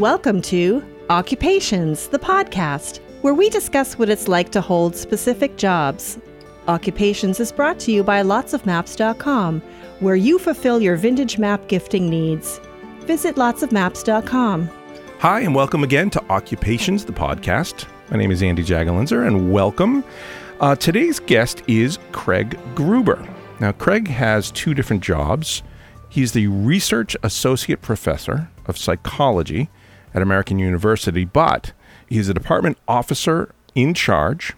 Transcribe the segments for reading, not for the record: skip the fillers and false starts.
Welcome to Occupations, the podcast, where we discuss what it's like to hold specific jobs. Occupations is brought to you by lotsofmaps.com, where you fulfill your vintage map gifting needs. Visit lotsofmaps.com. Hi, and welcome again to Occupations, the podcast. My name is Andy Jagelinzer, and welcome. Today's guest is Craig Gruber. Now, Craig has two different jobs. He's the Research Associate Professor of Psychology at American University, but he's a Department Officer in Charge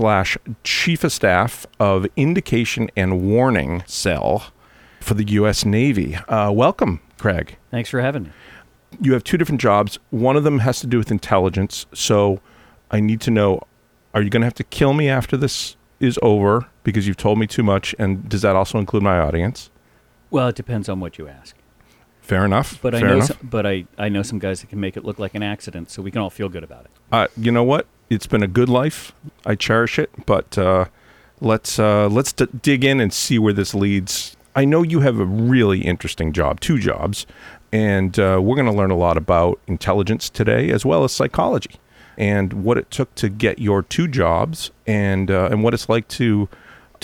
/ Chief of Staff of Indication and Warning Cell for the US Navy. Welcome, Craig. Thanks for having me. You have two different jobs. One of them has to do with intelligence, so I need to know, are you going to have to kill me after this is over because you've told me too much, and does that also include my audience? Well, it depends on what you ask. Fair enough. But I know some guys that can make it look like an accident, so we can all feel good about it. You know what? It's been a good life. I cherish it. But let's dig in and see where this leads. I know you have a really interesting job, two jobs, and we're going to learn a lot about intelligence today, as well as psychology, and what it took to get your two jobs, and what it's like to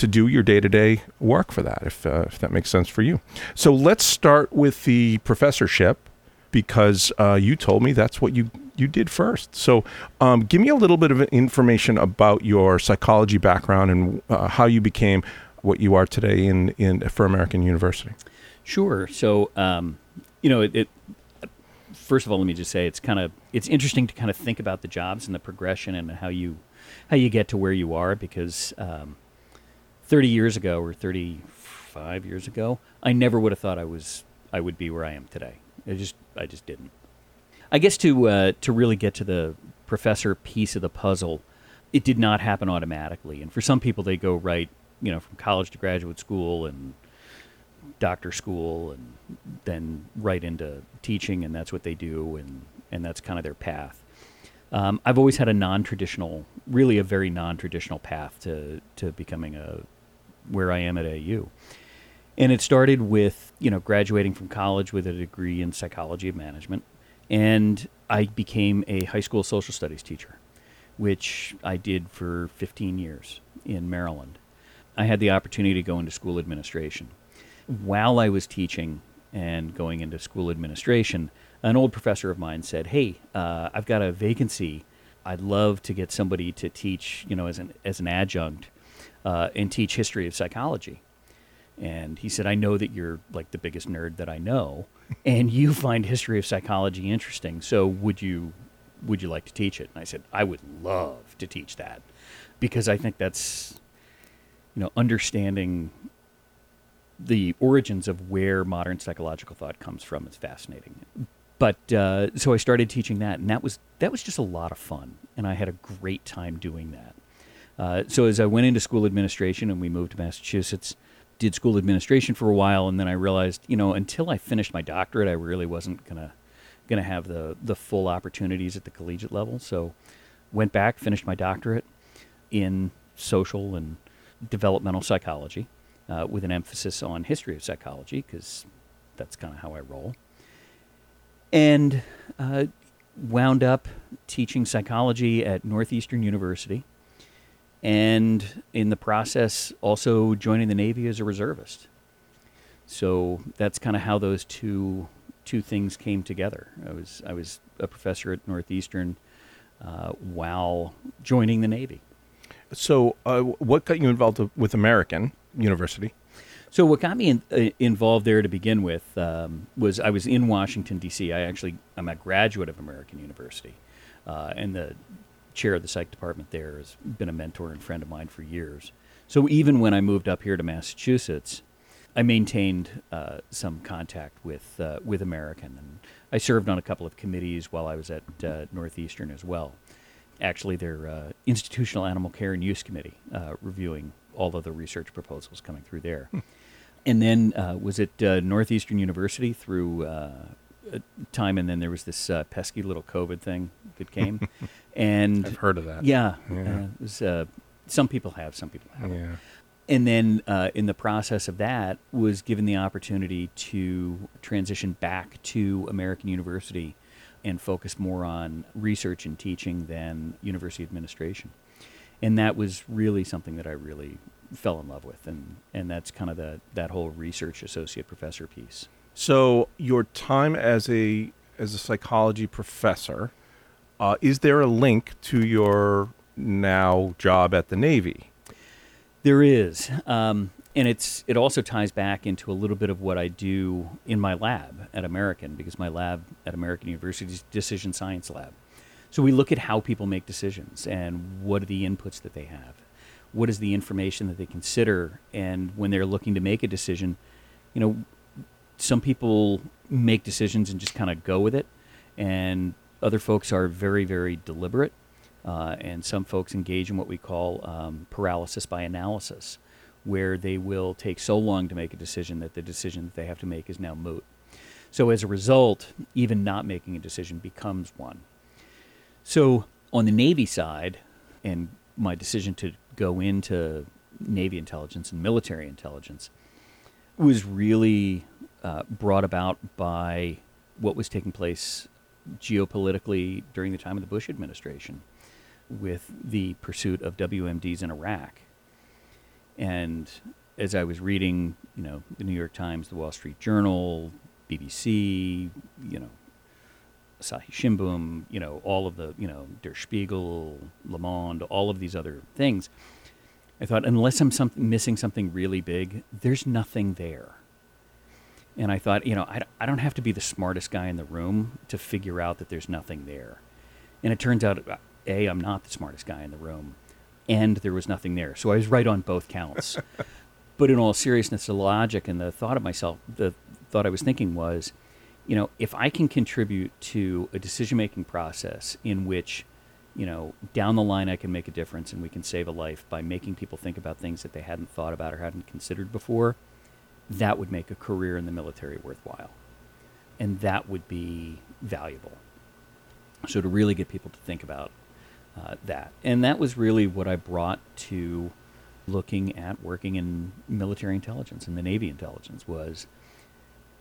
do your day-to-day work for that, if that makes sense for you. So let's start with the professorship, because you told me that's what you did first. So give me a little bit of information about your psychology background and how you became what you are today for American University. Sure. So, first of all, let me just say it's interesting to kind of think about the jobs and the progression and how you get to where you are, because 30 years ago or 35 years ago, I never would have thought I would be where I am today. I just didn't. I guess to really get to the professor piece of the puzzle, it did not happen automatically. And for some people, they go right, from college to graduate school and doctor school, and then right into teaching, and that's what they do, and that's kind of their path. I've always had a very non-traditional path to becoming where I am at AU. And it started with, graduating from college with a degree in psychology of management. And I became a high school social studies teacher, which I did for 15 years in Maryland. I had the opportunity to go into school administration. While I was teaching and going into school administration, an old professor of mine said, "Hey, I've got a vacancy. I'd love to get somebody to teach, as an adjunct, and teach history of psychology." And he said, "I know that you're like the biggest nerd that I know, and you find history of psychology interesting. So would you like to teach it?" And I said, "I would love to teach that, because I think that's, understanding the origins of where modern psychological thought comes from is fascinating." But so I started teaching that, and that was just a lot of fun, and I had a great time doing that. So as I went into school administration, and we moved to Massachusetts, did school administration for a while, and then I realized, until I finished my doctorate, I really wasn't gonna have the full opportunities at the collegiate level. So went back, finished my doctorate in social and developmental psychology, with an emphasis on history of psychology, because that's kind of how I roll. And wound up teaching psychology at Northeastern University, and in the process also joining the Navy as a reservist. So that's kind of how those two things came together. I was a professor at Northeastern while joining the Navy. So what got you involved with American University? So what got me involved there to begin with was I was in Washington, D.C. I'm a graduate of American University, and the chair of the psych department there has been a mentor and friend of mine for years. So even when I moved up here to Massachusetts, I maintained some contact with American, and I served on a couple of committees while I was at Northeastern as well. Actually, their Institutional Animal Care and Use Committee, reviewing all of the research proposals coming through there. And then was at Northeastern University through time, and then there was this pesky little COVID thing that came. And I've heard of that. Yeah. It was, some people have, some people haven't. Yeah. And then in the process of that, was given the opportunity to transition back to American University and focused more on research and teaching than university administration. And that was really something that I really fell in love with, and that's kind of that whole research associate professor piece. So your time as a psychology professor, is there a link to your now job at the Navy? There is. And it also ties back into a little bit of what I do in my lab at American, because my lab at American University is Decision Science Lab. So we look at how people make decisions and what are the inputs that they have. What is the information that they consider? And when they're looking to make a decision, you know, some people make decisions and just kind of go with it. And other folks are very, very deliberate. And some folks engage in what we call paralysis by analysis, where they will take so long to make a decision that the decision that they have to make is now moot. So as a result, even not making a decision becomes one. So on the Navy side, and my decision to go into Navy intelligence and military intelligence was really brought about by what was taking place geopolitically during the time of the Bush administration with the pursuit of WMDs in Iraq. And as I was reading, you know, the New York Times, the Wall Street Journal, BBC, you know, Asahi Shimbun, you know, all of the, you know, Der Spiegel, Le Monde, all of these other things, I thought, unless I'm missing something really big, there's nothing there. And I thought, you know, I don't have to be the smartest guy in the room to figure out that there's nothing there. And it turns out, A, I'm not the smartest guy in the room, and there was nothing there. So I was right on both counts. But in all seriousness, the logic and the thought I was thinking was, you know, if I can contribute to a decision-making process in which, you know, down the line I can make a difference and we can save a life by making people think about things that they hadn't thought about or hadn't considered before, that would make a career in the military worthwhile. And that would be valuable. So to really get people to think about that. And that was really what I brought to looking at working in military intelligence and the Navy intelligence was,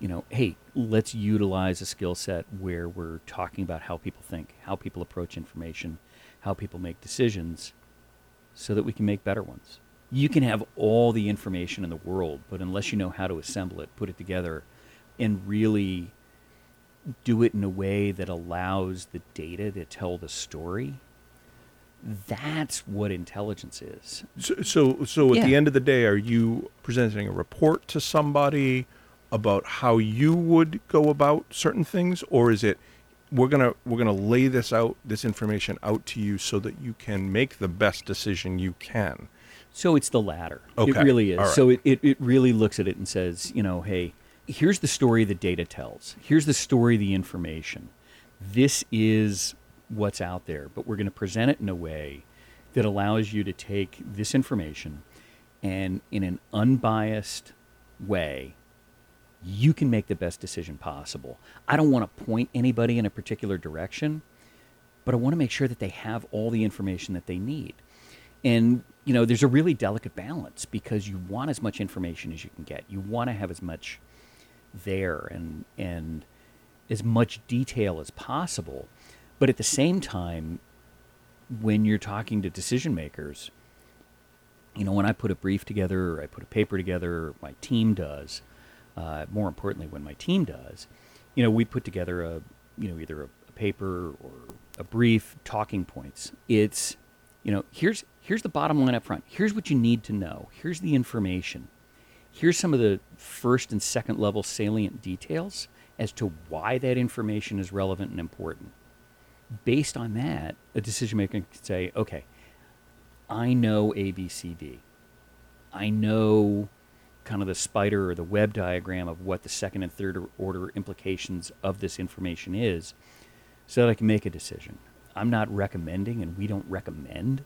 you know, hey, let's utilize a skill set where we're talking about how people think, how people approach information, how people make decisions, so that we can make better ones. You can have all the information in the world, but unless you know how to assemble it, put it together, and really do it in a way that allows the data to tell the story, that's what intelligence is. So at the end of the day, are you presenting a report to somebody about how you would go about certain things, or is it we're gonna lay this information out to you so that you can make the best decision you can? So it's the latter. Okay. It really is. All right. So it really looks at it and says, you know, hey, here's the story the data tells. Here's the story, the information. This is what's out there, but we're gonna present it in a way that allows you to take this information and in an unbiased way, you can make the best decision possible. I don't want to point anybody in a particular direction, but I want to make sure that they have all the information that they need. And, you know, there's a really delicate balance because you want as much information as you can get. You want to have as much there and as much detail as possible. But at the same time, when you're talking to decision makers, you know, when I put a brief together or I put a paper together, or my team does, more importantly, when my team does, you know, we put together either a paper or a brief, talking points. It's, you know, here's the bottom line up front. Here's what you need to know. Here's the information. Here's some of the first and second level salient details as to why that information is relevant and important. Based on that, a decision maker can say, okay, I know A, B, C, D. I know kind of the spider or the web diagram of what the second and third order implications of this information is so that I can make a decision. I'm not recommending, and we don't recommend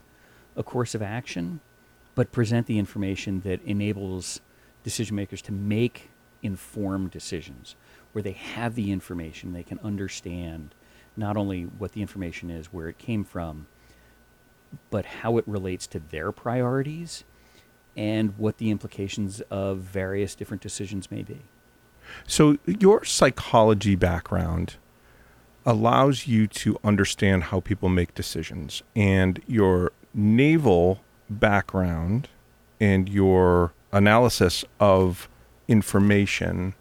a course of action, but present the information that enables decision makers to make informed decisions where they have the information, they can understand not only what the information is, where it came from, but how it relates to their priorities and what the implications of various different decisions may be. So your psychology background, allows you to understand how people make decisions. And your naval background and your analysis of information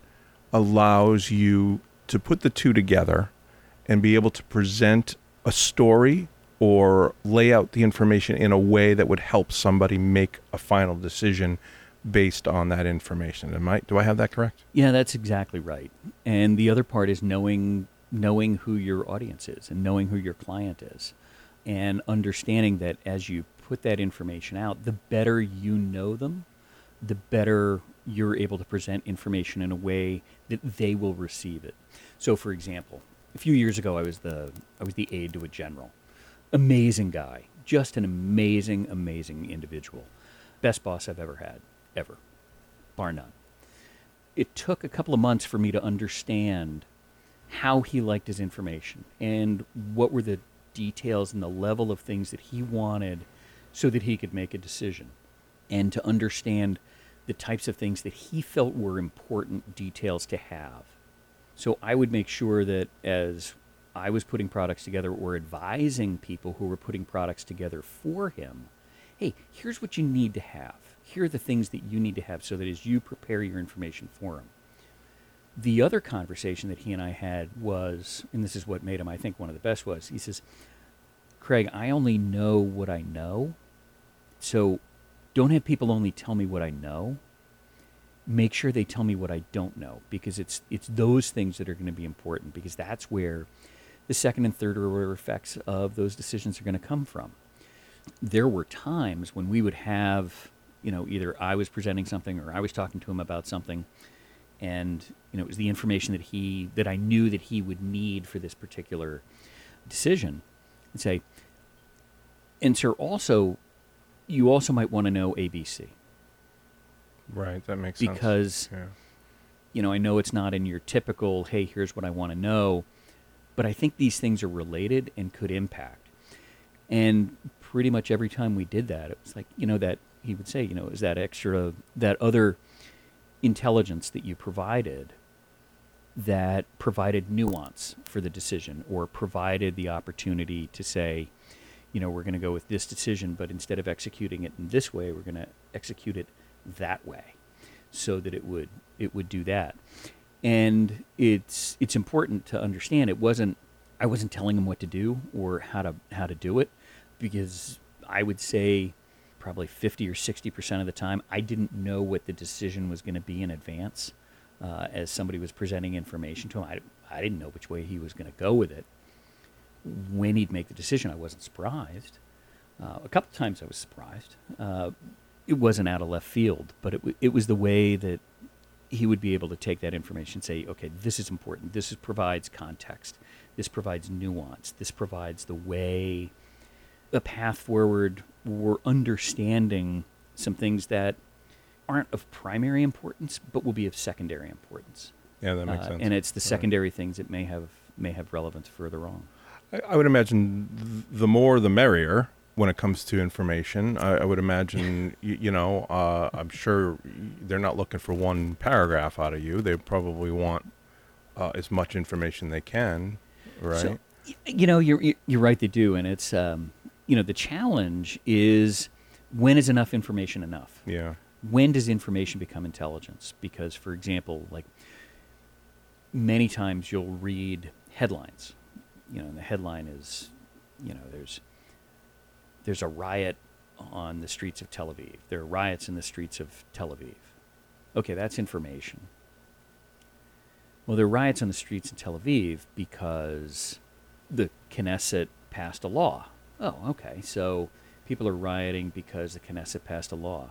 allows you to put the two together and be able to present a story or lay out the information in a way that would help somebody make a final decision based on that information. Do I have that correct? Yeah, that's exactly right. And the other part is knowing who your audience is and knowing who your client is, and understanding that as you put that information out, the better you know them, the better you're able to present information in a way that they will receive it. So, for example, a few years ago, I was the aide to a general. Amazing guy, just an amazing individual. Best boss I've ever had, ever, bar none. It took a couple of months for me to understand how he liked his information and what were the details and the level of things that he wanted so that he could make a decision, and to understand the types of things that he felt were important details to have. So I would make sure that as I was putting products together or advising people who were putting products together for him, hey, here's what you need to have. Here are the things that you need to have so that as you prepare your information for him. The other conversation that he and I had was, and this is what made him, I think, one of the best, was he says, Craig, I only know what I know. So don't have people only tell me what I know. Make sure they tell me what I don't know, because it's those things that are going to be important, because that's where the second and third order effects of those decisions are going to come from. There were times when we would have, either I was presenting something or I was talking to him about something, and it was the information that I knew that he would need for this particular decision, and say, and sir, also, you also might want to know ABC. Right, that makes sense. Because, I know it's not in your typical, hey, here's what I want to know, but I think these things are related and could impact. And pretty much every time we did that, it was like, that he would say, is that extra, that other intelligence that you provided that provided nuance for the decision, or provided the opportunity to say, we're going to go with this decision, but instead of executing it in this way, we're going to execute it that way, so that it would do that. And it's important to understand I wasn't telling him what to do or how to do it, because I would say probably 50 or 60% of the time I didn't know what the decision was going to be in advance. As somebody was presenting information to him, I didn't know which way he was going to go with it. When he'd make the decision, I wasn't surprised. A couple of times I was surprised. It wasn't out of left field, but it was the way that he would be able to take that information and say, okay, this is important. This provides context. This provides nuance. This provides the way, a path forward. We're understanding some things that aren't of primary importance, but will be of secondary importance. Yeah, that makes sense. And it's the secondary things that may have relevance further on. I would imagine the more the merrier. When it comes to information, I would imagine, I'm sure they're not looking for one paragraph out of you. They probably want as much information they can, right? So, you're right, they do. And it's, the challenge is, when is enough information enough? Yeah. When does information become intelligence? Because, for example, like many times you'll read headlines, and the headline is, there's a riot on the streets of Tel Aviv. There are riots in the streets of Tel Aviv. Okay, that's information. Well, there are riots on the streets of Tel Aviv because the Knesset passed a law. Oh, okay, so people are rioting because the Knesset passed a law.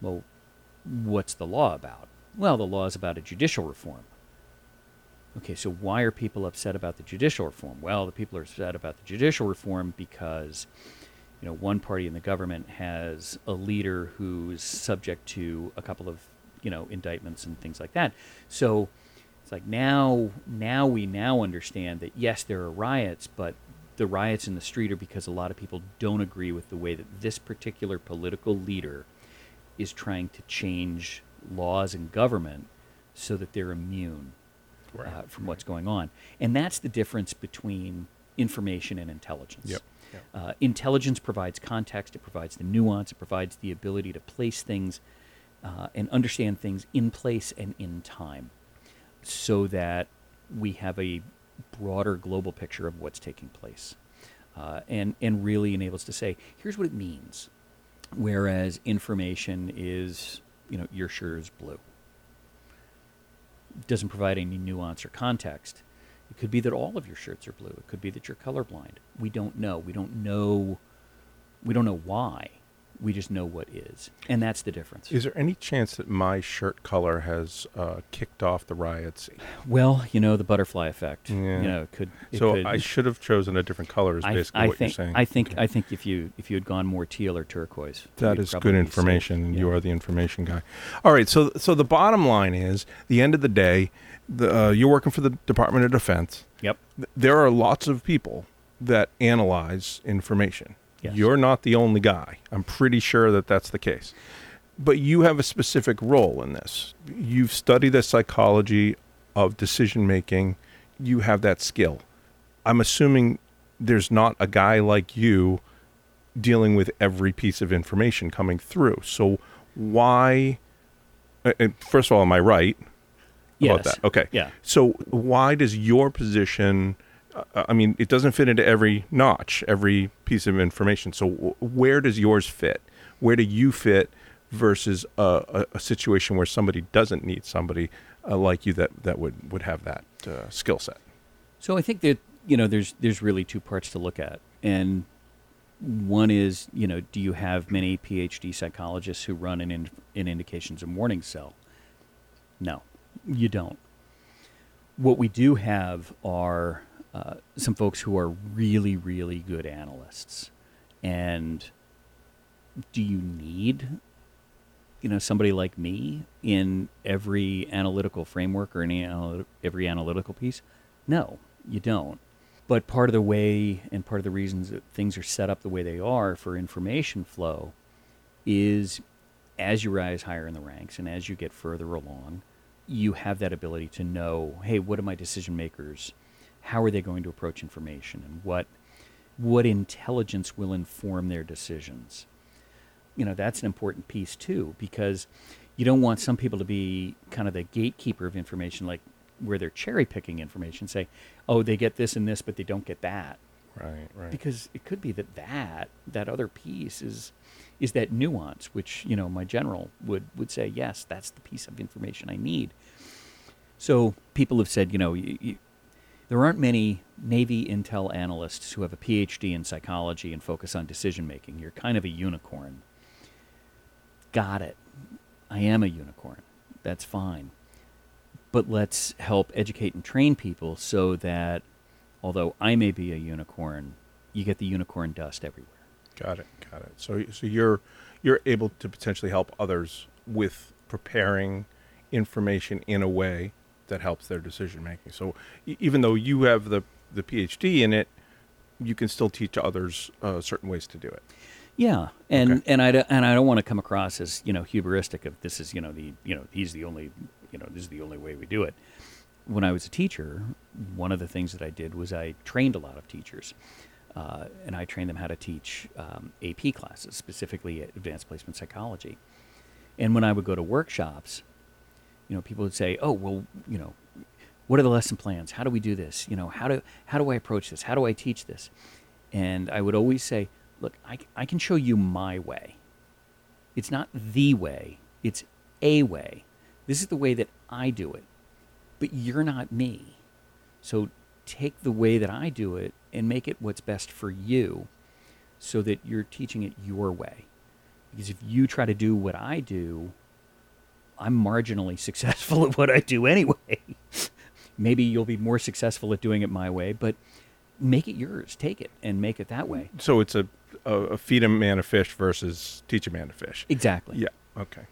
Well, what's the law about? Well, the law is about a judicial reform. Okay, so why are people upset about the judicial reform? Well, the people are upset about the judicial reform because, one party in the government has a leader who's subject to a couple of, indictments and things like that. So it's like now we understand that, yes, there are riots, but the riots in the street are because a lot of people don't agree with the way that this particular political leader is trying to change laws in government so that they're immune. right. From what's going on. And that's the difference between information and intelligence. Yep. Yep. Intelligence provides context, it provides the nuance, it provides the ability to place things and understand things in place and in time so that we have a broader global picture of what's taking place and really enables to say, here's what it means. Whereas information is, you know, your shirt is blue. It doesn't provide any nuance or context. It could be that all of your shirts are blue. It could be that you're colorblind. We don't know. We don't know why. We just know what is. And that's the difference. Is there any chance that my shirt color has kicked off the riots? Well, you know, the butterfly effect. Yeah. You know, it could. I should have chosen a different color is basically what you're saying. I think if you had gone more teal or turquoise. That is good information. Yeah. You are the information guy. All right, so the bottom line is, the end of the day, you're working for the Department of Defense. Yep. There are lots of people that analyze information. Yes. You're not the only guy. I'm pretty sure that that's the case. But you have a specific role in this. You've studied the psychology of decision-making. You have that skill. I'm assuming there's not a guy like you dealing with every piece of information coming through. So why, first of all, am I right about that? Okay. Yeah. So why does your position... I mean, it doesn't fit into every notch, every piece of information. So where does yours fit? Where do you fit versus a situation where somebody doesn't need somebody like you that would have that skill set? So I think that, you know, there's really two parts to look at. And one is, you know, do you have many PhD psychologists who run an indications and warning cell? No, you don't. What we do have are... some folks who are really, really good analysts. And do you need, you know, somebody like me in every analytical framework or every analytical piece? No, you don't. But part of the way and part of the reasons that things are set up the way they are for information flow is as you rise higher in the ranks and as you get further along, you have that ability to know, hey, what are my decision makers? How are they going to approach information, and what intelligence will inform their decisions? You know, that's an important piece too, because you don't want some people to be kind of the gatekeeper of information, like where they're cherry picking information, say, oh, they get this and this, but they don't get that. Right, right. Because it could be that other piece is that nuance, which, you know, my general would say, yes, that's the piece of information I need. So people have said, you know, there aren't many Navy Intel analysts who have a PhD in psychology and focus on decision-making. You're kind of a unicorn. Got it. I am a unicorn. That's fine. But let's help educate and train people so that, although I may be a unicorn, you get the unicorn dust everywhere. Got it. So you're able to potentially help others with preparing information in a way that helps their decision-making. So even though you have the PhD in it, you can still teach others certain ways to do it. Yeah, and I don't want to come across as, you know, hubristic of this is, you know, this is the only way we do it. When I was a teacher, one of the things that I did was I trained a lot of teachers, and I trained them how to teach AP classes, specifically advanced placement psychology. And when I would go to workshops, you know, people would say, oh, well, you know, what are the lesson plans? How do we do this? You know, how do I approach this? How do I teach this? And I would always say, look, I can show you my way. It's not the way. It's a way. This is the way that I do it. But you're not me. So take the way that I do it and make it what's best for you so that you're teaching it your way. Because if you try to do what I do, I'm marginally successful at what I do anyway. Maybe you'll be more successful at doing it my way, but make it yours. Take it and make it that way. So it's a feed a man a fish versus teach a man to fish. Exactly. Yeah. Okay.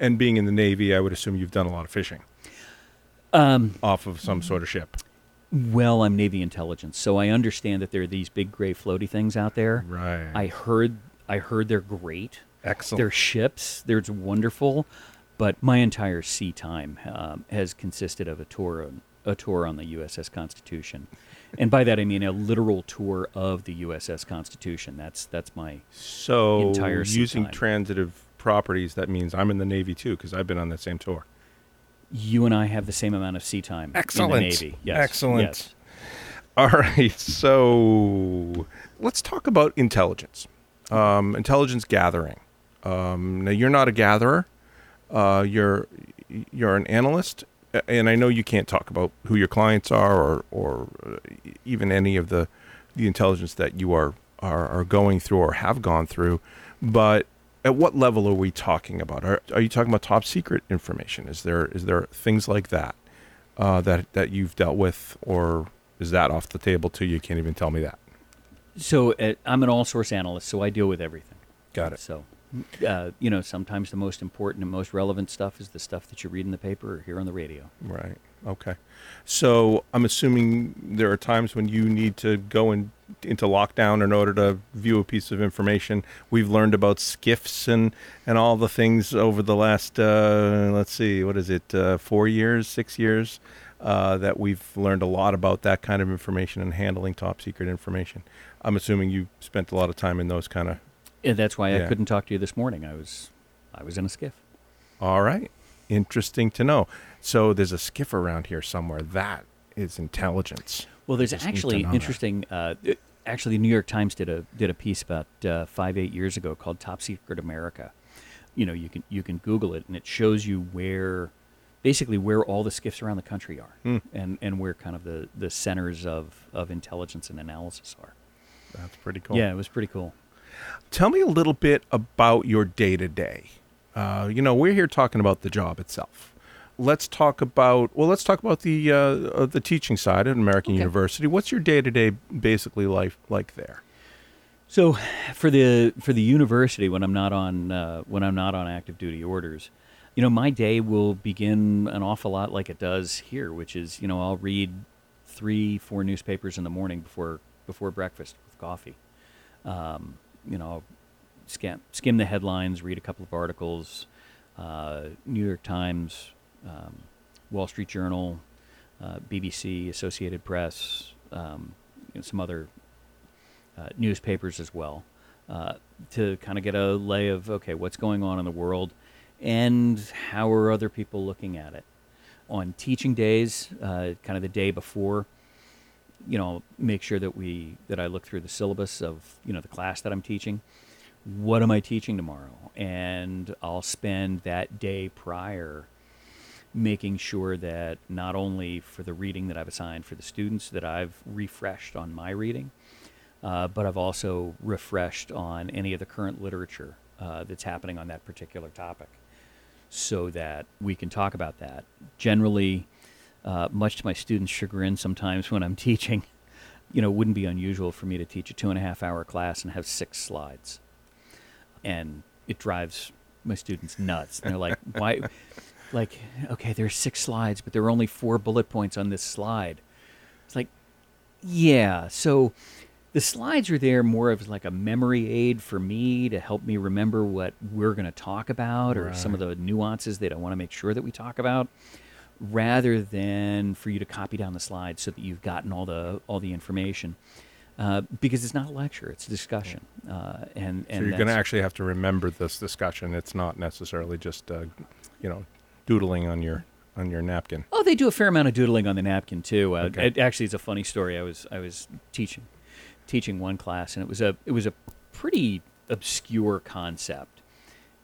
And being in the Navy, I would assume you've done a lot of fishing off of some sort of ship. Well, I'm Navy intelligence, so I understand that there are these big gray floaty things out there. Right. I heard they're great. Excellent. They're ships. They're wonderful. But my entire sea time has consisted of a tour a tour on the USS Constitution. And by that I mean a literal tour of the USS Constitution. That's my entire using time. Transitive properties, that means I'm in the Navy too, because I've been on that same tour. You and I have the same amount of sea time in the Navy. Yes. Excellent. Yes. All right, so let's talk about intelligence. Intelligence gathering. Now, you're not a gatherer. You're an analyst, and I know you can't talk about who your clients are or even any of the intelligence that you are going through or have gone through, but at what level are we talking about? Are you talking about top secret information? Is there things like that that you've dealt with, or is that off the table too? You can't even tell me that. So I'm an all-source analyst, so I deal with everything. Got it. So, sometimes the most important and most relevant stuff is the stuff that you read in the paper or hear on the radio. Right. Okay. So I'm assuming there are times when you need to go into lockdown in order to view a piece of information. We've learned about SCIFs and all the things over the last, 4 years, 6 years, that we've learned a lot about that kind of information and handling top secret information. I'm assuming you spent a lot of time in those kind of... And that's why I couldn't talk to you this morning. I was in a SCIF. All right. Interesting to know. So there's a SCIF around here somewhere. That is intelligence. Well, there's actually interesting. Actually, the New York Times did a piece about 5-8 years ago called "Top Secret America." You can Google it, and it shows you where all the SCIFs around the country are, and where kind of the centers of intelligence and analysis are. That's pretty cool. Yeah, it was pretty cool. Tell me a little bit about your day-to-day. We're here talking about the job itself. Let's talk about the teaching side at American University. What's your day-to-day basically life like there? So, for the university, when I'm not on active duty orders, my day will begin an awful lot like it does here, which is I'll read 3-4 newspapers in the morning before breakfast with coffee. I'll skim the headlines, read a couple of articles, New York Times. Wall Street Journal, BBC, Associated Press, some other newspapers as well, to kind of get a lay of, okay, what's going on in the world and how are other people looking at it. On teaching days, kind of the day before, make sure that I look through the syllabus of, the class that I'm teaching. What am I teaching tomorrow? And I'll spend that day prior making sure that not only for the reading that I've assigned for the students that I've refreshed on my reading, but I've also refreshed on any of the current literature that's happening on that particular topic so that we can talk about that. Generally, much to my students' chagrin sometimes when I'm teaching, it wouldn't be unusual for me to teach a 2.5-hour class and have 6 slides. And it drives my students nuts. And they're like, why... Like, okay, there's 6 slides, but there are only 4 bullet points on this slide. It's like, yeah. So the slides are there more of like a memory aid for me to help me remember what we're going to talk about or some of the nuances that I want to make sure that we talk about, rather than for you to copy down the slides so that you've gotten all the information. Because it's not a lecture, it's a discussion. And so you're going to actually have to remember this discussion. It's not necessarily just, doodling on your napkin. Oh, they do a fair amount of doodling on the napkin too. Okay. It's a funny story. I was teaching one class, and it was a pretty obscure concept,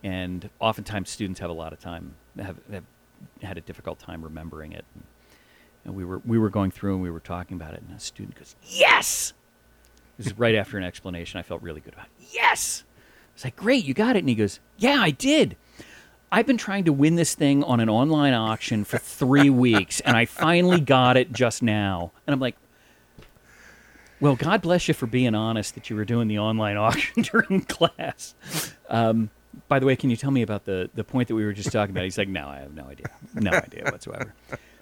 and oftentimes students have a lot of time have had a difficult time remembering it. And we were going through and we were talking about it, and a student goes, "Yes!" This is right after an explanation. I felt really good about it. "Yes!" It's like, "Great, you got it." And he goes, "Yeah, I did. I've been trying to win this thing on an online auction for 3 weeks, and I finally got it just now." And I'm like, well, God bless you for being honest that you were doing the online auction during class. By the way, can you tell me about the point that we were just talking about? He's like, "No, I have no idea. No idea whatsoever."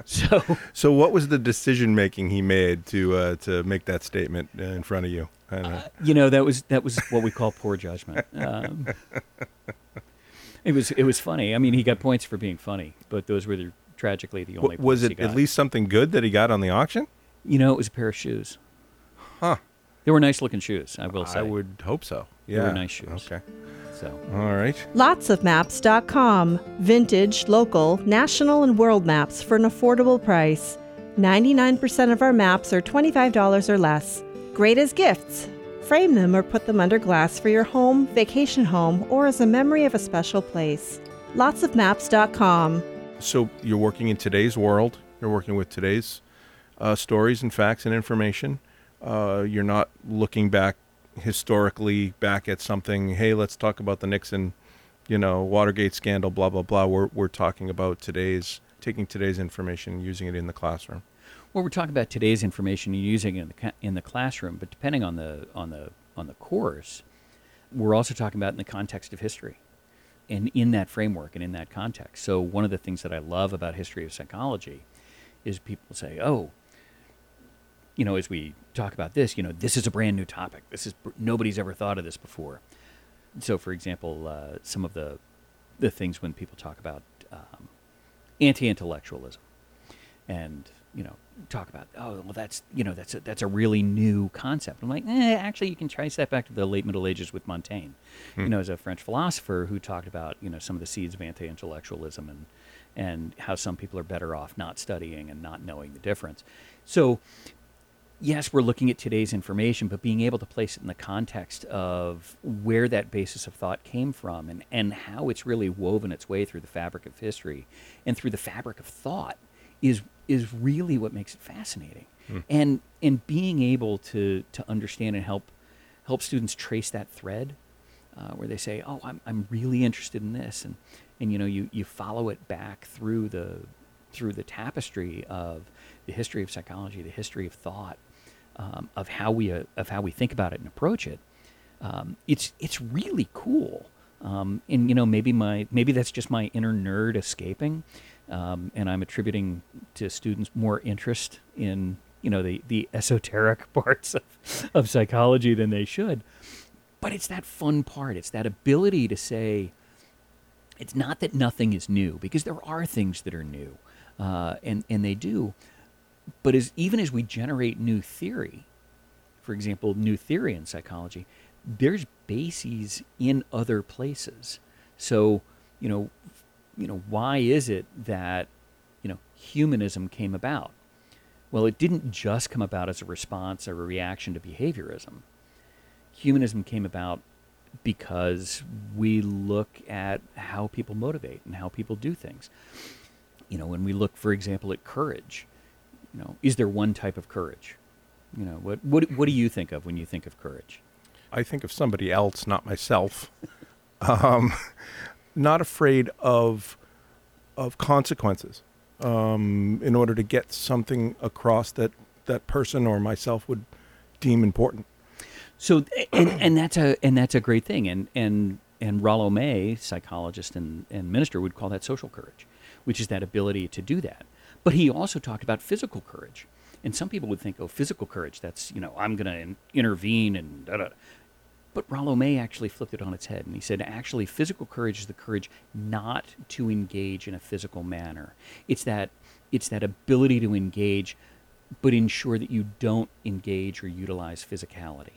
So what was the decision-making he made to make that statement in front of you? I don't know. That was what we call poor judgment. It was funny. I mean, he got points for being funny, but those were the tragically the only place was it he got. At least something good that he got on the auction? You know, it was a pair of shoes. Huh. They were nice-looking shoes, I will say. I would hope so. Yeah. They were nice shoes. Okay. So. All right. Lotsofmaps.com. Vintage, local, national, and world maps for an affordable price. 99% of our maps are $25 or less. Great as gifts. Frame them or put them under glass for your home, vacation home, or as a memory of a special place. Lotsofmaps.com. So you're working in today's world. You're working with today's stories and facts and information. You're not looking back historically back at something, hey, let's talk about the Nixon, Watergate scandal, blah, blah, blah. We're talking about taking today's information and using it in the classroom. Well, we're talking about today's information and using it in the classroom, but depending on the course, we're also talking about in the context of history and in that framework and in that context. So one of the things that I love about history of psychology is people say, oh, as we talk about this, this is a brand new topic. This is nobody's ever thought of this before. So, for example, some of the things when people talk about anti-intellectualism, and talk about that's a really new concept. I'm like, actually, you can trace that back to the late Middle Ages with Montaigne, as a French philosopher who talked about some of the seeds of anti-intellectualism and how some people are better off not studying and not knowing the difference. So. Yes, we're looking at today's information, but being able to place it in the context of where that basis of thought came from and how it's really woven its way through the fabric of history and through the fabric of thought is really what makes it fascinating. Mm. And being able to understand and help students trace that thread where they say, oh, I'm really interested in this. And you follow it back through the tapestry of the history of psychology, the history of thought, of how we think about it and approach it, it's really cool. And maybe that's just my inner nerd escaping, and I'm attributing to students more interest in the esoteric parts of psychology than they should. But it's that fun part. It's that ability to say, it's not that nothing is new, because there are things that are new, and they do. But even as we generate new theory, for example, new theory in psychology, there's bases in other places. So, why is it that, humanism came about? Well, it didn't just come about as a response or a reaction to behaviorism. Humanism came about because we look at how people motivate and how people do things. When we look, for example, at courage, is there one type of courage? What do you think of when you think of courage? I think of somebody else, not myself. Not afraid of consequences in order to get something across that person or myself would deem important. So, and that's a great thing. And Rollo May, psychologist and minister, would call that social courage, which is that ability to do that. But he also talked about physical courage. And some people would think, oh, physical courage, that's, I'm going to intervene and da-da. But Rollo May actually flipped it on its head. And he said, actually, physical courage is the courage not to engage in a physical manner. It's that ability to engage, but ensure that you don't engage or utilize physicality.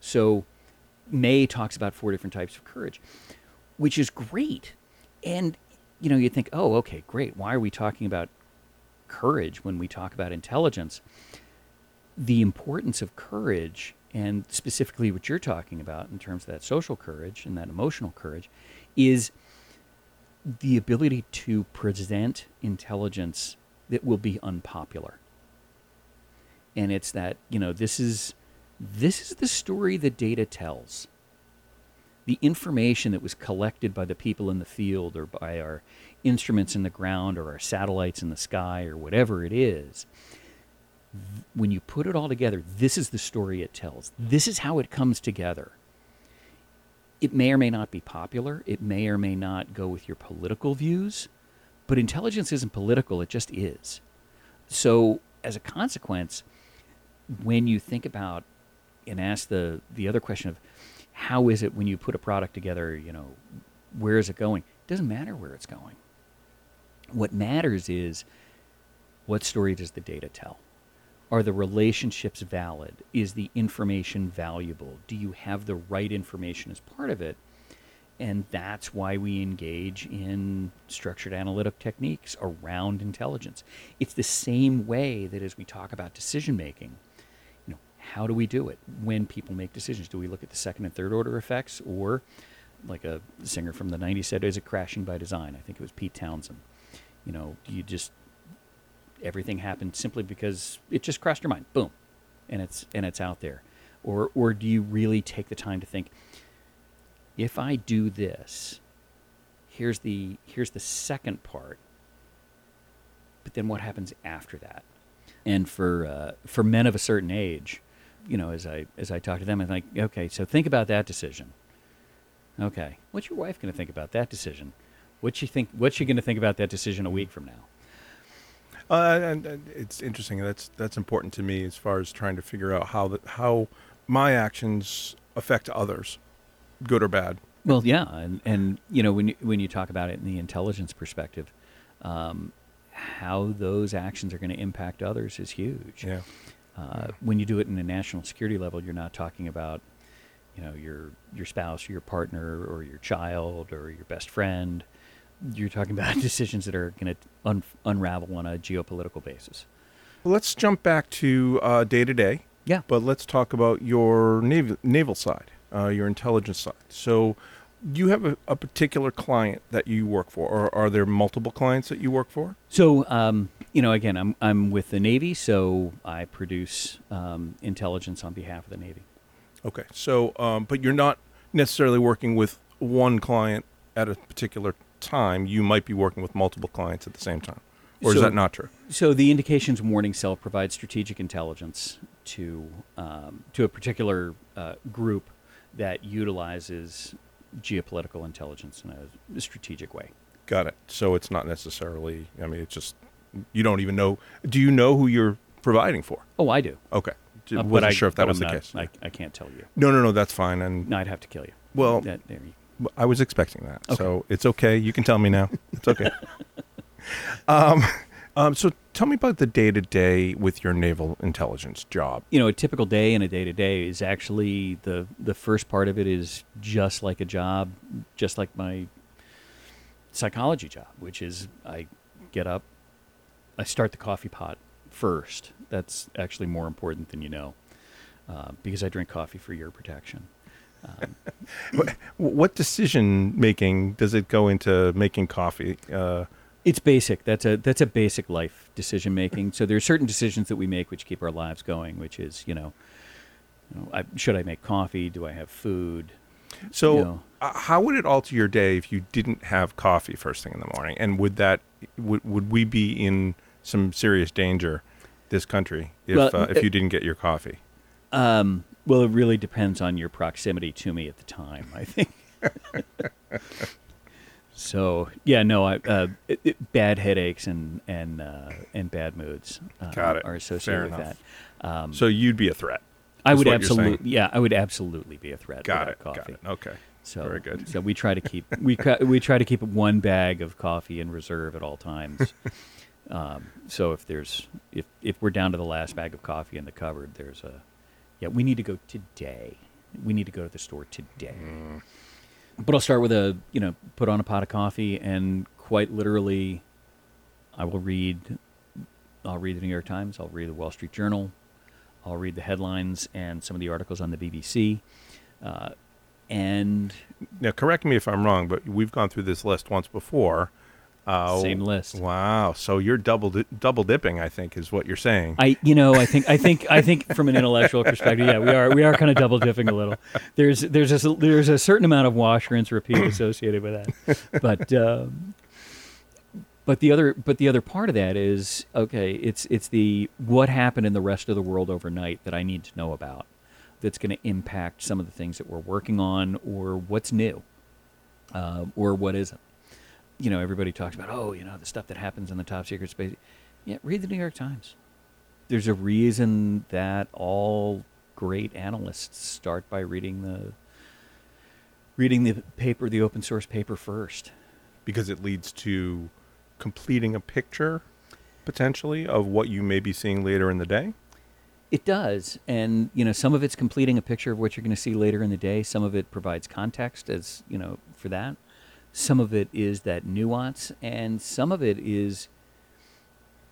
So May talks about 4 different types of courage, which is great. And you think, oh, okay, great. Why are we talking about courage when we talk about intelligence? The importance of courage, and specifically what you're talking about in terms of that social courage and that emotional courage, is the ability to present intelligence that will be unpopular. And it's that, this is the story the data tells. The information that was collected by the people in the field or by our instruments in the ground or our satellites in the sky or whatever it is, when you put it all together, this is the story it tells. This is how it comes together. It may or may not be popular. It may or may not go with your political views, but intelligence isn't political. It just is. So as a consequence, when you think about and ask the other question of, how is it when you put a product together, where is it going? It doesn't matter where it's going. What matters is, what story does the data tell? Are the relationships valid? Is the information valuable? Do you have the right information as part of it? And that's why we engage in structured analytic techniques around intelligence. It's the same way that as we talk about decision making, you know, how do we do it when people make decisions? Do we look at the second and third order effects, or like a singer from the 90s said, is it crashing by design? I think it was Pete Townsend. You know, you just, everything happened simply because it just crossed your mind, boom, and it's out there. Or do you really take the time to think, if I do this, here's the second part, but then what happens after that? And for men of a certain age, you know, as I talk to them, I'm like, okay, so think about that decision. Okay, what's your wife going to think about that decision? What's she going to think about that decision a week from now? And it's interesting. That's important to me as far as trying to figure out how my actions affect others, good or bad. Well, yeah, and you know, when you talk about it in the intelligence perspective, how those actions are going to impact others is huge. Yeah. When you do it in a national security level, you're not talking about, you know, your spouse, or your partner, or your child, or your best friend. You're talking about decisions that are going to unravel on a geopolitical basis. Well, let's jump back to day-to-day. Yeah. But let's talk about your naval side, your intelligence side. So you have a particular client that you work for, or are there multiple clients that you work for? So, you know, again, I'm with the Navy, so I produce intelligence on behalf of the Navy. Okay. So, but you're not necessarily working with one client at a particular time. You might be working with multiple clients at the same time, or so, is that not true? So the Indications Warning Cell provides strategic intelligence to a particular group that utilizes geopolitical intelligence in a strategic way. Got it. So it's not necessarily, I mean, it's just, you don't even know, do you know who you're providing for? Oh, I do. Okay. Wasn't sure if that was the case. I can't tell you. No, that's fine. And no, I'd have to kill you. Well, there you go. I was expecting that, okay. So it's okay. You can tell me now. It's okay. So tell me about the day-to-day with your naval intelligence job. You know, a typical day in a day-to-day is actually the first part of it is just like a job, just like my psychology job, which is I get up, I start the coffee pot first. That's actually more important than you know, because I drink coffee for your protection. What decision making does it go into making coffee? It's basic. That's a basic life decision making. So there are certain decisions that we make which keep our lives going, which is, should I make coffee? Do I have food? So how would it alter your day if you didn't have coffee first thing in the morning? And would we be in some serious danger, this country, if you didn't get your coffee? Well, it really depends on your proximity to me at the time, I think. So, yeah, no, bad headaches and bad moods are associated Fair with enough. That. So you'd be a threat. I would absolutely be a threat. Got it. Okay. So very good. So we try to keep we try to keep one bag of coffee in reserve at all times. So if we're down to the last bag of coffee in the cupboard, we need to go today. We need to go to the store today. Mm. But I'll start with put on a pot of coffee, and quite literally, I'll read the New York Times, I'll read the Wall Street Journal, I'll read the headlines and some of the articles on the BBC. And now, correct me if I'm wrong, but we've gone through this list once before. Same list. Wow. So you're double dipping, I think, is what you're saying. I think from an intellectual perspective, yeah, we are kind of double dipping a little. There's a certain amount of wash, rinse, repeat associated with that. But the other part of that is, okay, it's the what happened in the rest of the world overnight that I need to know about, that's going to impact some of the things that we're working on, or what's new, or what isn't. You know, everybody talks about, the stuff that happens in the top secret space. Yeah, read the New York Times. There's a reason that all great analysts start by reading the paper, the open source paper first. Because it leads to completing a picture, potentially, of what you may be seeing later in the day? It does. And, you know, some of it's completing a picture of what you're going to see later in the day. Some of it provides context, as, you know, for that. Some of it is that nuance. And some of it is,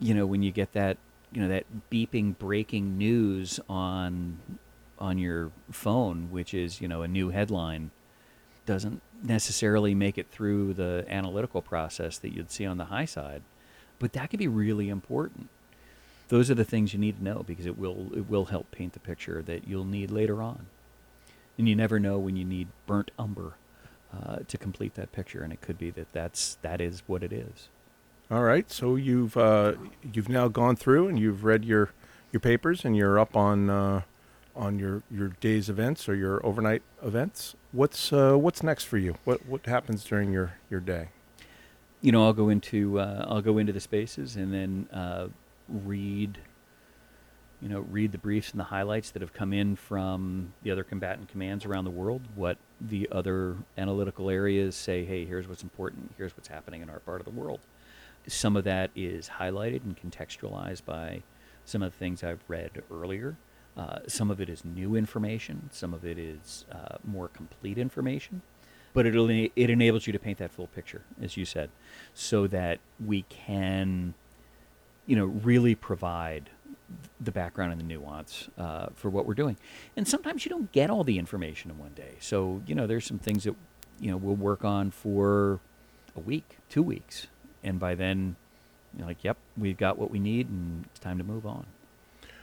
you know, when you get that, you know, that beeping, breaking news on your phone, which is, you know, a new headline, doesn't necessarily make it through the analytical process that you'd see on the high side. But that can be really important. Those are the things you need to know, because it will help paint the picture that you'll need later on. And you never know when you need burnt umber to complete that picture, and it could be that is what it is. All right, so you've now gone through and you've read your papers, and you're up on your day's events or your overnight events. What's next for you? What happens during your day? You know, I'll go into the spaces, and then read the briefs and the highlights that have come in from the other combatant commands around the world, what the other analytical areas say, hey, here's what's important, here's what's happening in our part of the world. Some of that is highlighted and contextualized by some of the things I've read earlier. Some of it is new information. Some of it is more complete information. But it enables you to paint that full picture, as you said, so that we can, you know, really provide the background and the nuance for what we're doing. And sometimes you don't get all the information in one day. So, you know, there's some things that, you know, we'll work on for a week, 2 weeks. And by then, you're like, yep, we've got what we need, and it's time to move on.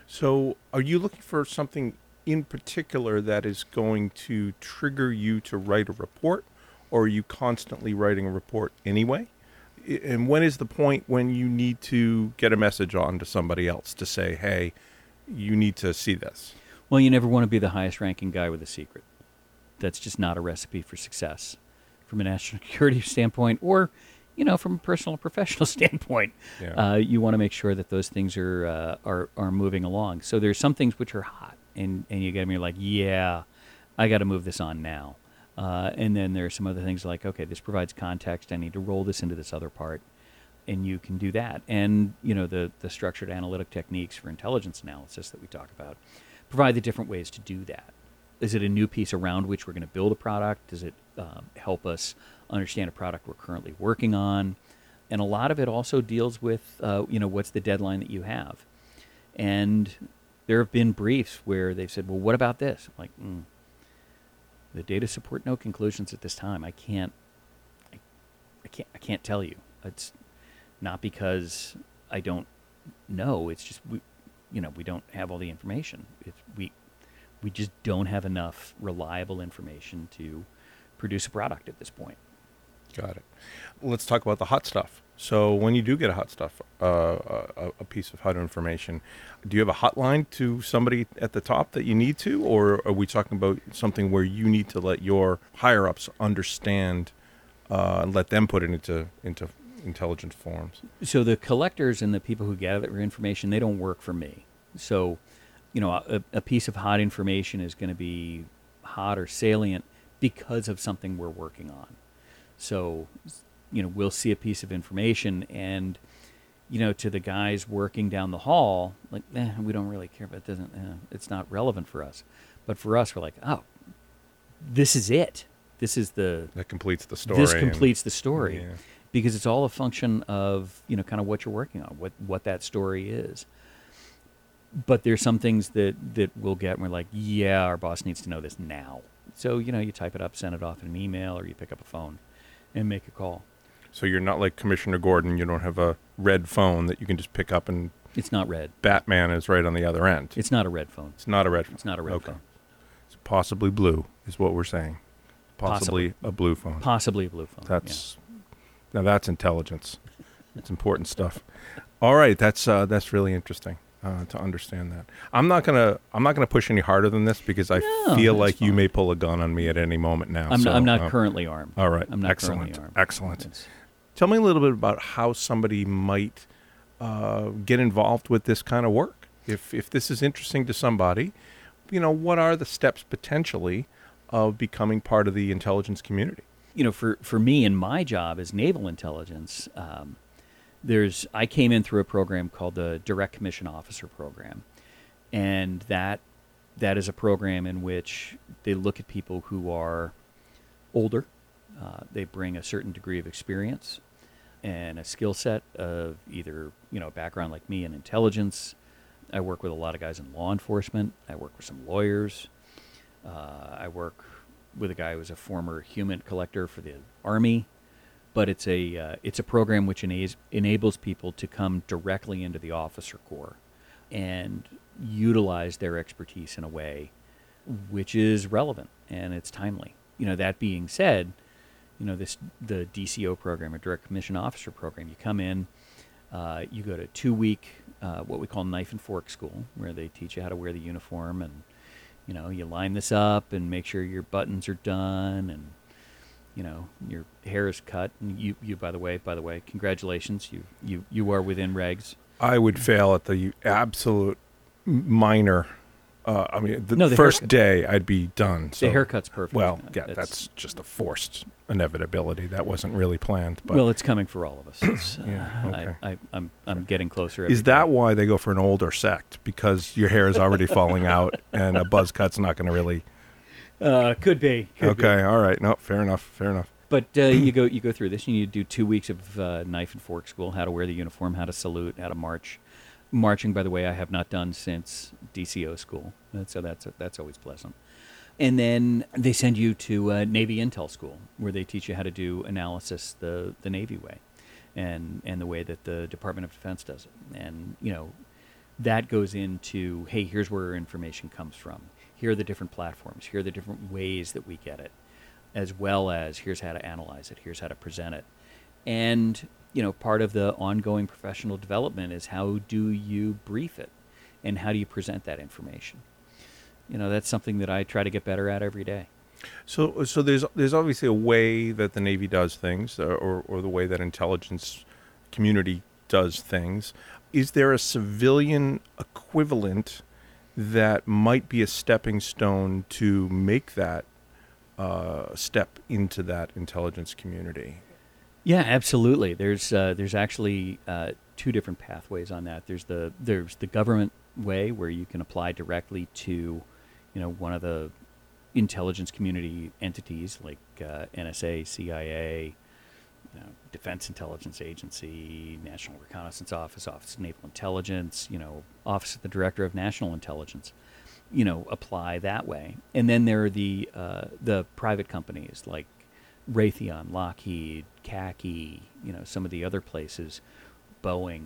So are you looking for something in particular that is going to trigger you to write a report, or are you constantly writing a report anyway? And when is the point when you need to get a message on to somebody else to say, hey, you need to see this? Well, you never want to be the highest ranking guy with a secret. That's just not a recipe for success from a national security standpoint, or, you know, from a personal and professional standpoint. Yeah. You want to make sure that those things are moving along. So there's some things which are hot, and you get them, you're like, yeah, I got to move this on now. And then there are some other things like, okay, this provides context. I need to roll this into this other part, and you can do that. And, you know, the structured analytic techniques for intelligence analysis that we talk about provide the different ways to do that. Is it a new piece around which we're going to build a product? Does it help us understand a product we're currently working on? And a lot of it also deals with, you know, what's the deadline that you have? And there have been briefs where they've said, well, what about this? I'm like, the data support no conclusions at this time. I can't tell you. It's not because I don't know. It's just we don't have all the information. We just don't have enough reliable information to produce a product at this point. Got it. Let's talk about the hot stuff. So when you do get a hot stuff, a piece of hot information, do you have a hotline to somebody at the top that you need to, or are we talking about something where you need to let your higher-ups understand and let them put it into intelligence forms? So the collectors and the people who gather information, they don't work for me. So, you know, a piece of hot information is going to be hot or salient because of something we're working on. So, you know, we'll see a piece of information and, you know, to the guys working down the hall, like, we don't really care, but it doesn't, it's not relevant for us. But for us, we're like, oh, this is it. This is that completes the story. This completes the story. Yeah. Because it's all a function of, you know, kind of what you're working on, what that story is. But there's some things that we'll get and we're like, yeah, our boss needs to know this now. So, you know, you type it up, send it off in an email, or you pick up a phone and make a call. So you're not like Commissioner Gordon. You don't have a red phone that you can just pick up and... It's not red. Batman is right on the other end. It's not a red phone. It's not a red phone. It's not a red phone. It's possibly blue is what we're saying. Possibly a blue phone. Possibly a blue phone. That's Now that's intelligence. It's important stuff. All right, that's really interesting to understand that. I'm not gonna push any harder than this because I feel like fine. You may pull a gun on me at any moment now. I'm not currently armed. All right. I'm not currently armed. Excellent. Yes. Tell me a little bit about how somebody might get involved with this kind of work. If this is interesting to somebody, you know, what are the steps potentially of becoming part of the intelligence community? You know, for me and my job as naval intelligence, I came in through a program called the Direct Commission Officer Program, and that is a program in which they look at people who are older. They bring a certain degree of experience and a skill set of either, a background like me in intelligence. I work with a lot of guys in law enforcement. I work with some lawyers. I work with a guy who was a former human collector for the Army. But it's a program which enables people to come directly into the officer corps and utilize their expertise in a way which is relevant and it's timely. That being said, the DCO program or Direct Commission Officer Program, you come in, you go to 2-week, what we call knife and fork school, where they teach you how to wear the uniform and, you line this up and make sure your buttons are done and, your hair is cut. And you by the way, congratulations, you are within regs. I would fail at the absolute minor. The first day I'd be done. So. The haircut's perfect. Well, yeah, that's just a forced inevitability. That wasn't really planned. But. Well, it's coming for all of us. Yeah, okay. I'm getting closer. Is that why they go for an older sect? Because your hair is already falling out, and a buzz cut's not going to really. Could be. Okay, all right. No, fair enough. But you go through this, and you do 2 weeks of knife and fork school, how to wear the uniform, how to salute, how to march. Marching, by the way, I have not done since DCO school, so that's always pleasant. And then they send you to Navy Intel School, where they teach you how to do analysis the Navy way, and the way that the Department of Defense does it. And, that goes into, hey, here's where our information comes from. Here are the different platforms. Here are the different ways that we get it, as well as here's how to analyze it. Here's how to present it. And, part of the ongoing professional development is how do you brief it and how do you present that information? That's something that I try to get better at every day. So there's obviously a way that the Navy does things or the way that intelligence community does things. Is there a civilian equivalent that might be a stepping stone to make that step into that intelligence community? Yeah, absolutely. There's actually two different pathways on that. There's the government way where you can apply directly to, one of the intelligence community entities like NSA, CIA, Defense Intelligence Agency, National Reconnaissance Office, Office of Naval Intelligence, Office of the Director of National Intelligence, apply that way. And then there are the private companies like Raytheon, Lockheed, CACI, some of the other places, Boeing,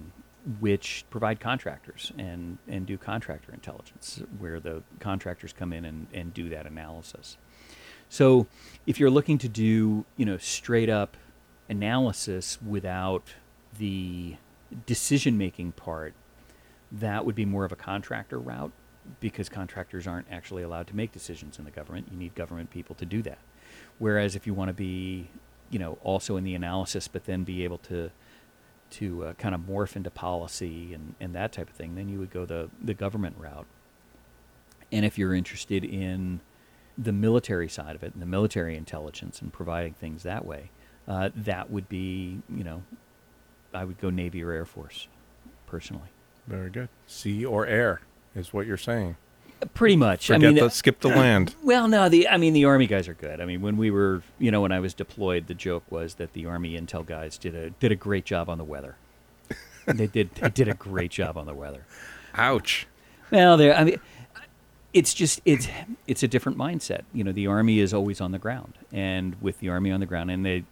which provide contractors and do contractor intelligence, where the contractors come in and do that analysis. So if you're looking to do, straight up analysis without the decision-making part, that would be more of a contractor route, because contractors aren't actually allowed to make decisions in the government. You need government people to do that. Whereas if you want to be, also in the analysis, but then be able to kind of morph into policy and that type of thing, then you would go the government route. And if you're interested in the military side of it, and the military intelligence and providing things that way, that would be, I would go Navy or Air Force, personally. Very good. Sea or air is what you're saying. Pretty much. Skip the land. Well, no, the Army guys are good. When we were, when I was deployed, the joke was that the Army Intel guys did a great job on the weather. They did a great job on the weather. Ouch. Well, it's a different mindset. The Army is always on the ground, and with the Army on the ground, and they,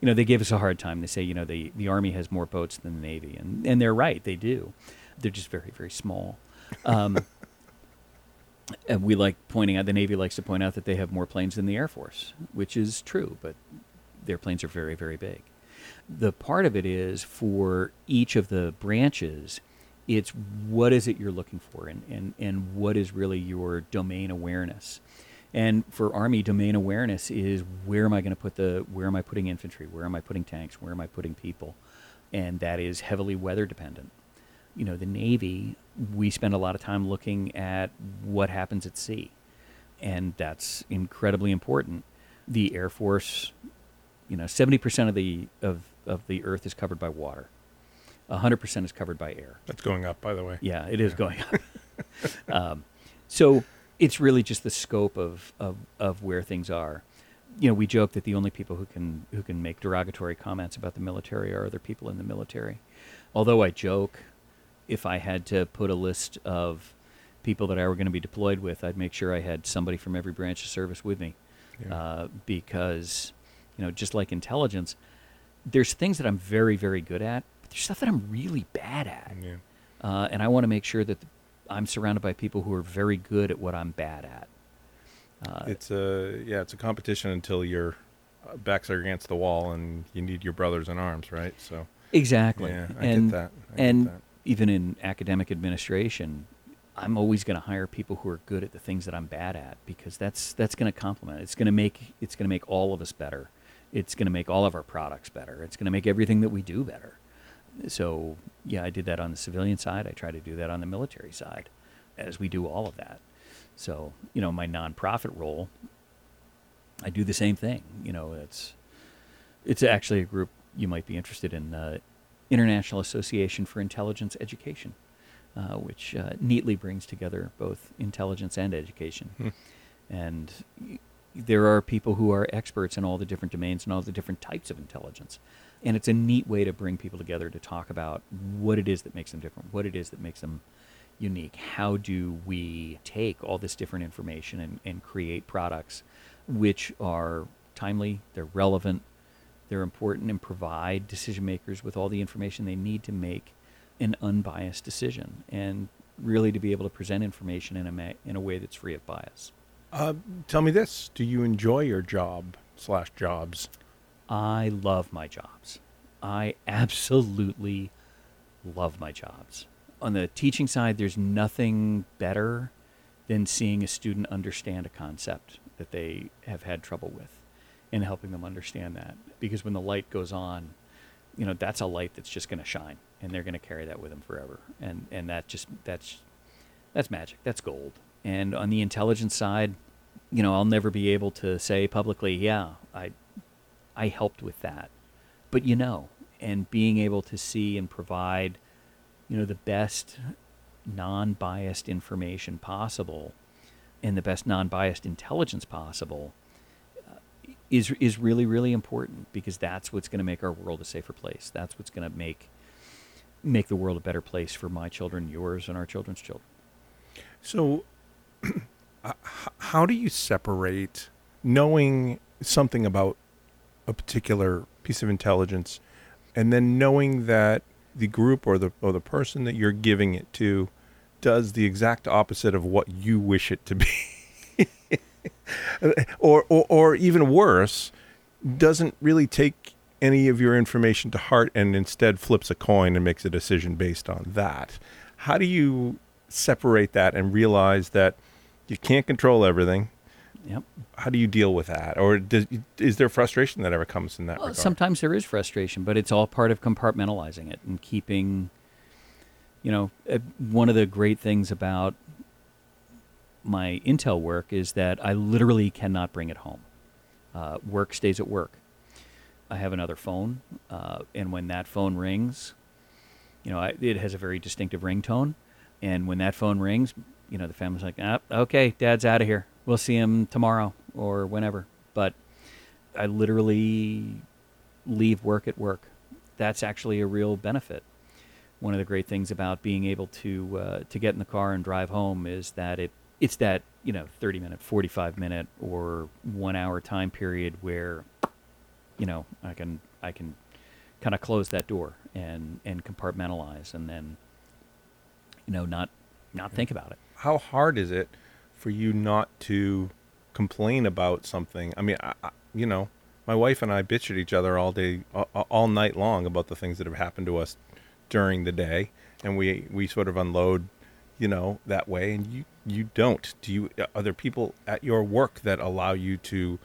they gave us a hard time. They say, the Army has more boats than the Navy, and they're right. They do. They're just very, very small. And we like pointing out, the Navy likes to point out that they have more planes than the Air Force, which is true, but their planes are very, very big. The part of it is, for each of the branches, it's what is it you're looking for and what is really your domain awareness. And for Army, domain awareness is where am I putting infantry? Where am I putting tanks? Where am I putting people? And that is heavily weather dependent. The Navy, we spend a lot of time looking at what happens at sea, and that's incredibly important. The Air Force, 70% of the Earth is covered by water. 100% is covered by air. That's going up, by the way. Yeah, it is going up. So it's really just the scope of where things are. You know, we joke that the only people who can make derogatory comments about the military are other people in the military. Although I joke, if I had to put a list of people that I were going to be deployed with, I'd make sure I had somebody from every branch of service with me. Yeah. Because, you know, just like intelligence, there's things that I'm very, very good at, but there's stuff that I'm really bad at. Yeah. And I want to make sure that I'm surrounded by people who are very good at what I'm bad at. It's a competition until your backs are against the wall and you need your brothers in arms, right? So exactly. Yeah, I get that. Even in academic administration, I'm always going to hire people who are good at the things that I'm bad at, because that's going to complement. It's going to make all of us better. It's going to make all of our products better. It's going to make everything that we do better. So, yeah, I did that on the civilian side. I try to do that on the military side, as we do all of that. So, you know, my nonprofit role, I do the same thing. You know, it's actually a group you might be interested in, International Association for Intelligence Education, which neatly brings together both intelligence and education. And there are people who are experts in all the different domains and all the different types of intelligence. And it's a neat way to bring people together to talk about what it is that makes them different, what it is that makes them unique. How do we take all this different information and create products which are timely, they're relevant, they're important, and provide decision makers with all the information they need to make an unbiased decision, and really to be able to present information in a way that's free of bias. Tell me this. Do you enjoy your job/jobs? I love my jobs. I absolutely love my jobs. On the teaching side, there's nothing better than seeing a student understand a concept that they have had trouble with and helping them understand that. Because when the light goes on, you know, that's a light that's just going to shine, and they're going to carry that with them forever. And that's magic. That's gold. And on the intelligence side, you know, I'll never be able to say publicly, yeah, I helped with that. But, you know, and being able to see and provide, you know, the best non-biased information possible and the best non-biased intelligence possible is really, really important, because that's what's going to make our world a safer place. That's what's going to make the world a better place for my children, yours, and our children's children. So how do you separate knowing something about a particular piece of intelligence, and then knowing that the group or the person that you're giving it to does the exact opposite of what you wish it to be, or even worse, doesn't really take any of your information to heart and instead flips a coin and makes a decision based on that? How do you separate that and realize that you can't control everything? Yep. How do you deal with that? Or is there frustration that ever comes in that regard? Sometimes there is frustration, but it's all part of compartmentalizing it and keeping, you know, one of the great things about my intel work is that I literally cannot bring it home. Work stays at work. I have another phone, and when that phone rings, you know, it has a very distinctive ringtone, and when that phone rings, you know, the family's like, okay, Dad's out of here. We'll see him tomorrow or whenever. But I literally leave work at work. That's actually a real benefit. One of the great things about being able to get in the car and drive home is that it's that, you know, 30-minute, 45-minute, or 1-hour time period where, you know, I can kind of close that door and compartmentalize, and then, you know, not think about it. How hard is it for you not to complain about something? I mean, you know, my wife and I bitch at each other all night long about the things that have happened to us during the day, and we sort of unload, you know, that way. And you don't. Are there people at your work that allow you to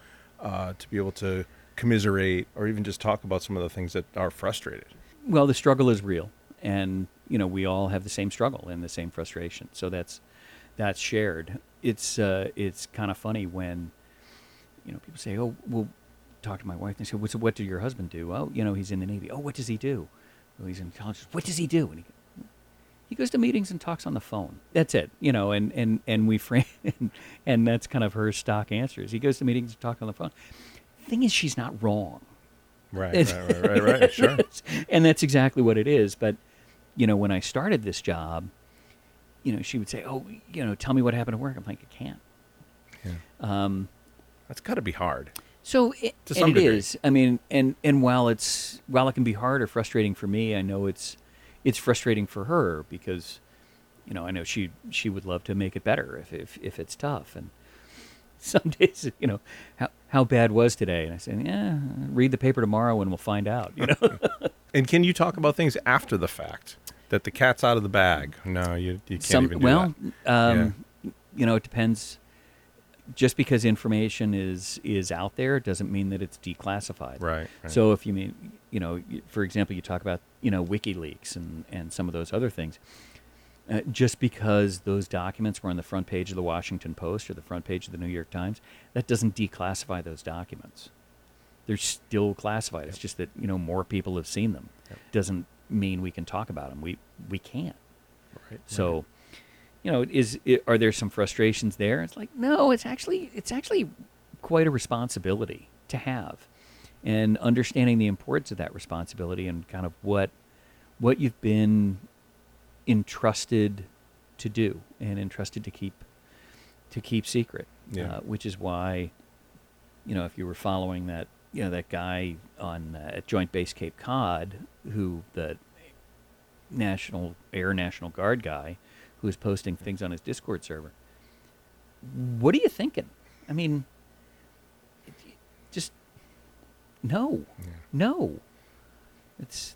be able to commiserate or even just talk about some of the things that are frustrated? Well, the struggle is real, and you know, we all have the same struggle and the same frustration. So that's shared. It's kind of funny when, you know, people say, oh, we'll talk to my wife. And they say, what did your husband do? Oh, you know, he's in the Navy. Oh, what does he do? these intelligence. What does he do? And he goes to meetings and talks on the phone. That's it, you know. And we frame, and that's kind of her stock answer is he goes to meetings and talks on the phone. The thing is, she's not wrong. Right. Sure. And that's exactly what it is. But you know, when I started this job, you know, she would say, "Oh, you know, tell me what happened at work." I'm like, "I can't." Yeah. That's got to be hard. So it, to some degree. It is. I mean, and while it can be hard or frustrating for me, I know it's frustrating for her because, you know, I know she would love to make it better if it's tough. And some days, you know, how bad was today? And I say, yeah, read the paper tomorrow and we'll find out. You know. And can you talk about things after the fact that the cat's out of the bag? No, you can't even do that. You know, it depends. Just because information is out there doesn't mean that it's declassified. Right. So if you mean, you know, for example, you talk about, you know, WikiLeaks and some of those other things. Just because those documents were on the front page of the Washington Post or the front page of the New York Times, that doesn't declassify those documents. They're still classified. Yep. It's just that, you know, more people have seen them. Yep. Doesn't mean we can talk about them. We can't. Right. So. Right. You know, are there some frustrations there? It's like, no, it's actually quite a responsibility to have, and understanding the importance of that responsibility and kind of what you've been entrusted to do and entrusted to keep secret. Yeah. Which is why, you know, if you were following that, you know, that guy on at Joint Base Cape Cod, who the National Guard guy. Who's posting things on his Discord server? What are you thinking? I mean, just no, yeah. No.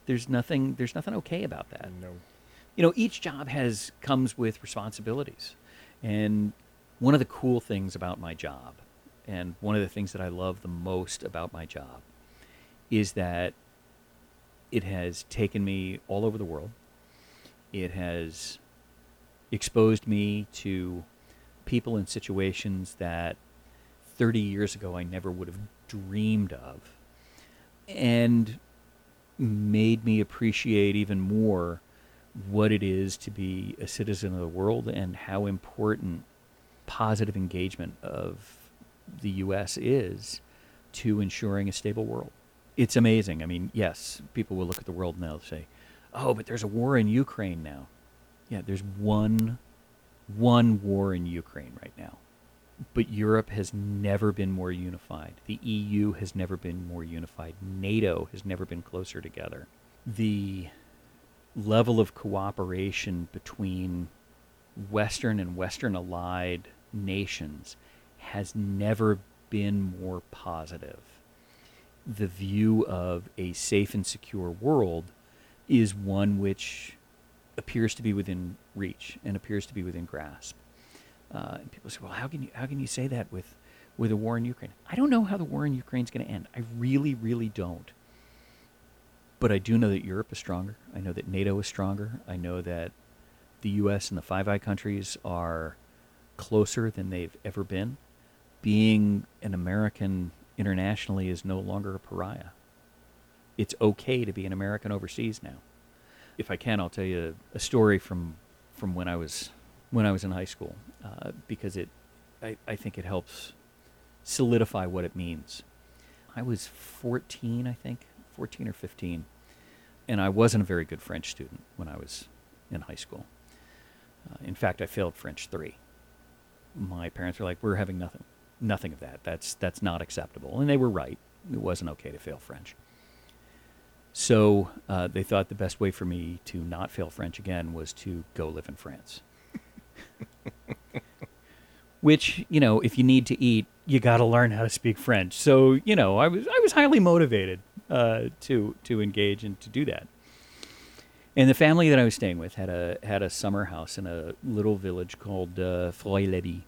There's nothing okay about that. No. You know, each job comes with responsibilities, and one of the cool things about my job, and one of the things that I love the most about my job, is that it has taken me all over the world. It has exposed me to people in situations that 30 years ago I never would have dreamed of, and made me appreciate even more what it is to be a citizen of the world and how important positive engagement of the U.S. is to ensuring a stable world. It's amazing. I mean, yes, people will look at the world and they'll say, oh, but there's a war in Ukraine now. Yeah, there's one war in Ukraine right now. But Europe has never been more unified. The EU has never been more unified. NATO has never been closer together. The level of cooperation between Western and Western allied nations has never been more positive. The view of a safe and secure world is one which appears to be within reach and appears to be within grasp. And people say, well, how can you say that with a war in Ukraine? I don't know how the war in Ukraine is going to end. I really, really don't. But I do know that Europe is stronger. I know that NATO is stronger. I know that the U.S. and the Five Eye countries are closer than they've ever been. Being an American internationally is no longer a pariah. It's okay to be an American overseas now. If I can, I'll tell you a story from when I was in high school, because I think it helps solidify what it means. I was 14 or 15, and I wasn't a very good French student when I was in high school. In fact, I failed French 3. My parents were like, "We're having nothing of that. That's not acceptable," and they were right. It wasn't okay to fail French. So they thought the best way for me to not fail French again was to go live in France. Which, you know, if you need to eat, you got to learn how to speak French. So, you know, I was highly motivated to engage and to do that. And the family that I was staying with had a summer house in a little village called Froy-Lédy,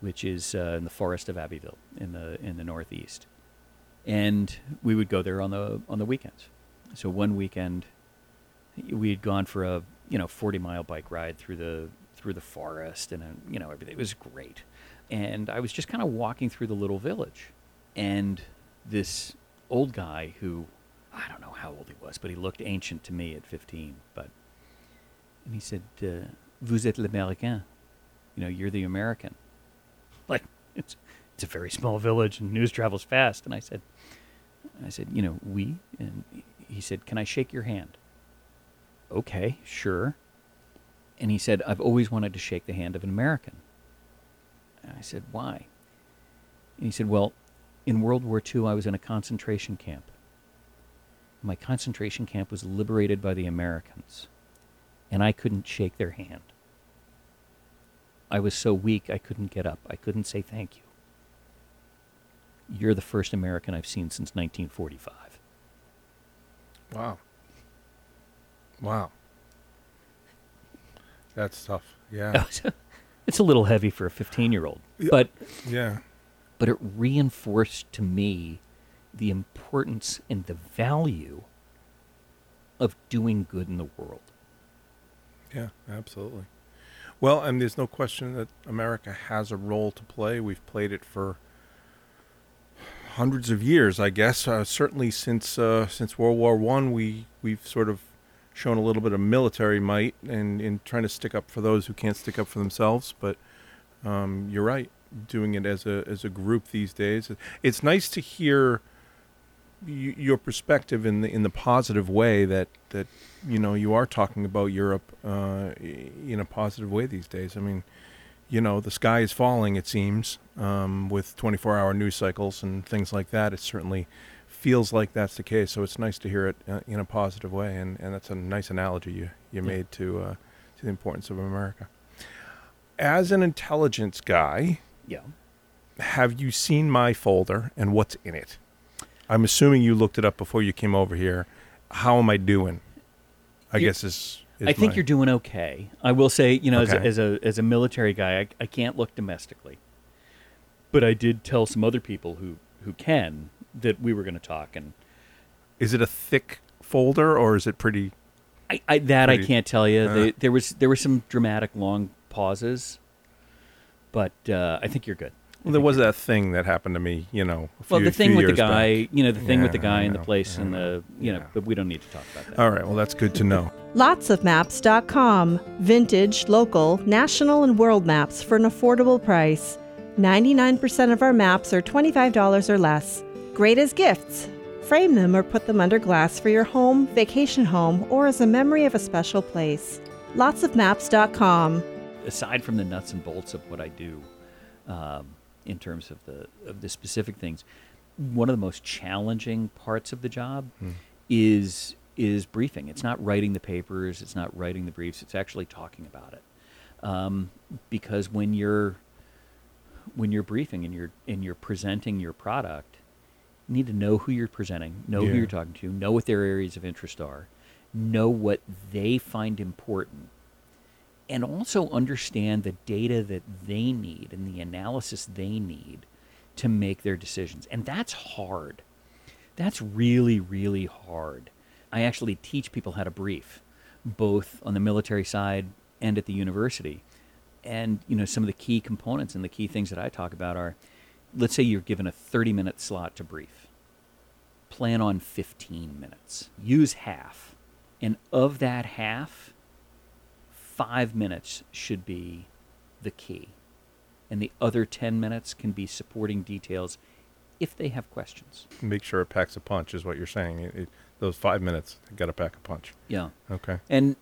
which is in the forest of Abbeville in the Northeast. And we would go there on the weekends. So one weekend, we had gone for a 40-mile bike ride through the forest, and everything. It was great. And I was just kind of walking through the little village, and this old guy who I don't know how old he was, but he looked ancient to me at 15. And he said, "Vous êtes l'Américain," you know, you're the American. Like, it's a very small village, and news travels fast. And I said, you know, we. And he said, "Can I shake your hand?" Okay, sure. And he said, "I've always wanted to shake the hand of an American." And I said, "Why?" And he said, "Well, in World War II, I was in a concentration camp. My concentration camp was liberated by the Americans, and I couldn't shake their hand. I was so weak, I couldn't get up. I couldn't say thank you. You're the first American I've seen since 1945. Wow. Wow. That's tough, yeah. It's a little heavy for a 15-year-old. But it reinforced to me the importance and the value of doing good in the world. Yeah, absolutely. Well, and there's no question that America has a role to play. We've played it for hundreds of years, I guess. Certainly since World War I, we've sort of shown a little bit of military might in trying to stick up for those who can't stick up for themselves. But you're right, doing it as a group these days. It's nice to hear your perspective in the positive way that you know, you are talking about Europe in a positive way these days. I mean, you know, the sky is falling, it seems, with 24-hour news cycles and things like that. It certainly feels like that's the case. So it's nice to hear it in a positive way, and that's a nice analogy you made to the importance of America. As an intelligence guy, yeah, have you seen my folder and what's in it? I'm assuming you looked it up before you came over here. How am I doing? I think you're doing okay. I will say, you know, okay, as a military guy, I can't look domestically. But I did tell some other people who can that we were going to talk. And is it a thick folder, or is it pretty? I can't tell you. There were some dramatic long pauses, but I think you're good. Well, there was that thing that happened to me, you know, the thing with the guy, and the place, but we don't need to talk about that. All right, well, that's good to know. Lotsofmaps.com. Vintage, local, national, and world maps for an affordable price. 99% of our maps are $25 or less. Great as gifts. Frame them or put them under glass for your home, vacation home, or as a memory of a special place. Lotsofmaps.com. Aside from the nuts and bolts of what I do, in terms of the specific things, one of the most challenging parts of the job is briefing. It's not writing the papers, it's not writing the briefs, it's actually talking about it. Because when you're briefing and you're presenting your product, you need to know who you're presenting, know who you're talking to, know what their areas of interest are, know what they find important, and also understand the data that they need and the analysis they need to make their decisions. And that's hard. That's really, really hard. I actually teach people how to brief, both on the military side and at the university. And, you know, some of the key components and the key things that I talk about are, let's say you're given a 30-minute slot to brief. Plan on 15 minutes. Use half. And of that half, 5 minutes should be the key. And the other 10 minutes can be supporting details if they have questions. Make sure it packs a punch is what you're saying. Those 5 minutes, got to pack a punch. Yeah. Okay. And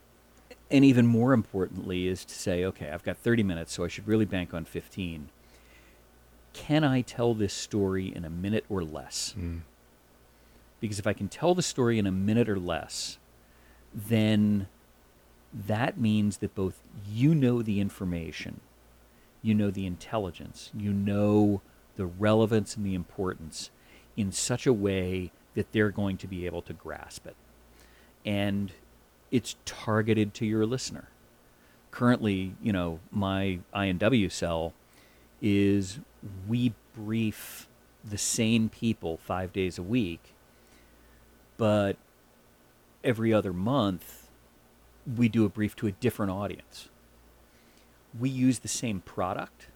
even more importantly is to say, okay, I've got 30 minutes, so I should really bank on 15. Can I tell this story in a minute or less? Mm. Because if I can tell the story in a minute or less, then that means that both you know the information, you know the intelligence, you know the relevance and the importance in such a way that they're going to be able to grasp it. And it's targeted to your listener. Currently, you know, my I&W cell is we brief the same people 5 days a week, but every other month, we do a brief to a different audience. We use the same product,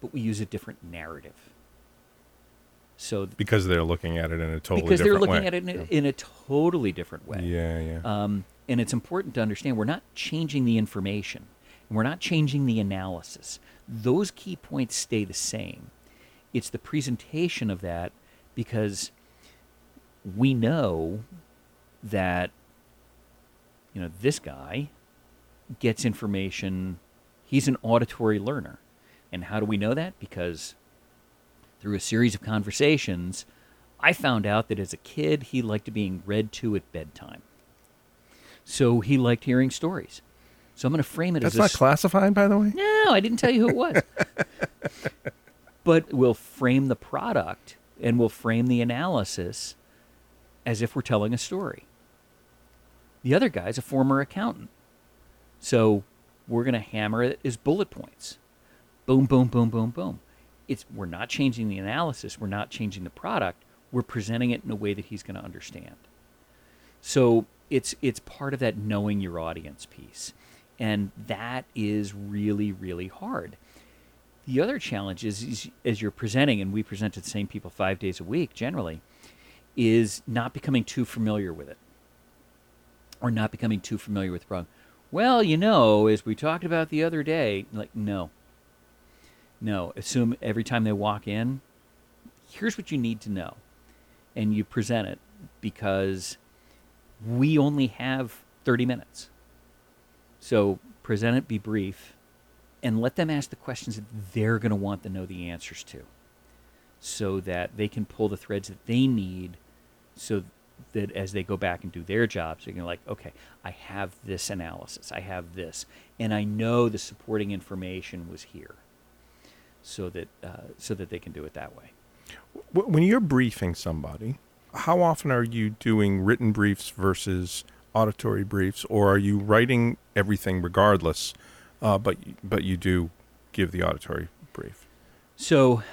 but we use a different narrative. So because they're looking at it in a totally different way. Because they're looking at it in a totally different way. Yeah, yeah. And it's important to understand we're not changing the information. We're not changing the analysis. Those key points stay the same. It's the presentation of that, because we know that, you know, this guy gets information. He's an auditory learner. And how do we know that? Because through a series of conversations, I found out that as a kid, he liked being read to at bedtime. So he liked hearing stories. So I'm going to frame it as a... That's not classified, by the way? No, I didn't tell you who it was. But we'll frame the product and we'll frame the analysis as if we're telling a story. The other guy's a former accountant. So we're going to hammer it as bullet points. Boom, boom, boom, boom, boom. We're not changing the analysis. We're not changing the product. We're presenting it in a way that he's going to understand. So it's part of that knowing your audience piece. And that is really, really hard. The other challenge is as you're presenting, and we present to the same people 5 days a week generally, is not becoming too familiar with it or not becoming too familiar with the problem. Well, you know, as we talked about the other day, like, no. Assume every time they walk in, here's what you need to know. And you present it because we only have 30 minutes. So present it, be brief, and let them ask the questions that they're going to want to know the answers to, so that they can pull the threads that they need, so that as they go back and do their jobs, they're going to like, okay, I have this analysis, I have this, and I know the supporting information was here, so that they can do it that way. When you're briefing somebody, how often are you doing written briefs versus auditory briefs, or are you writing everything regardless, but you do give the auditory brief? So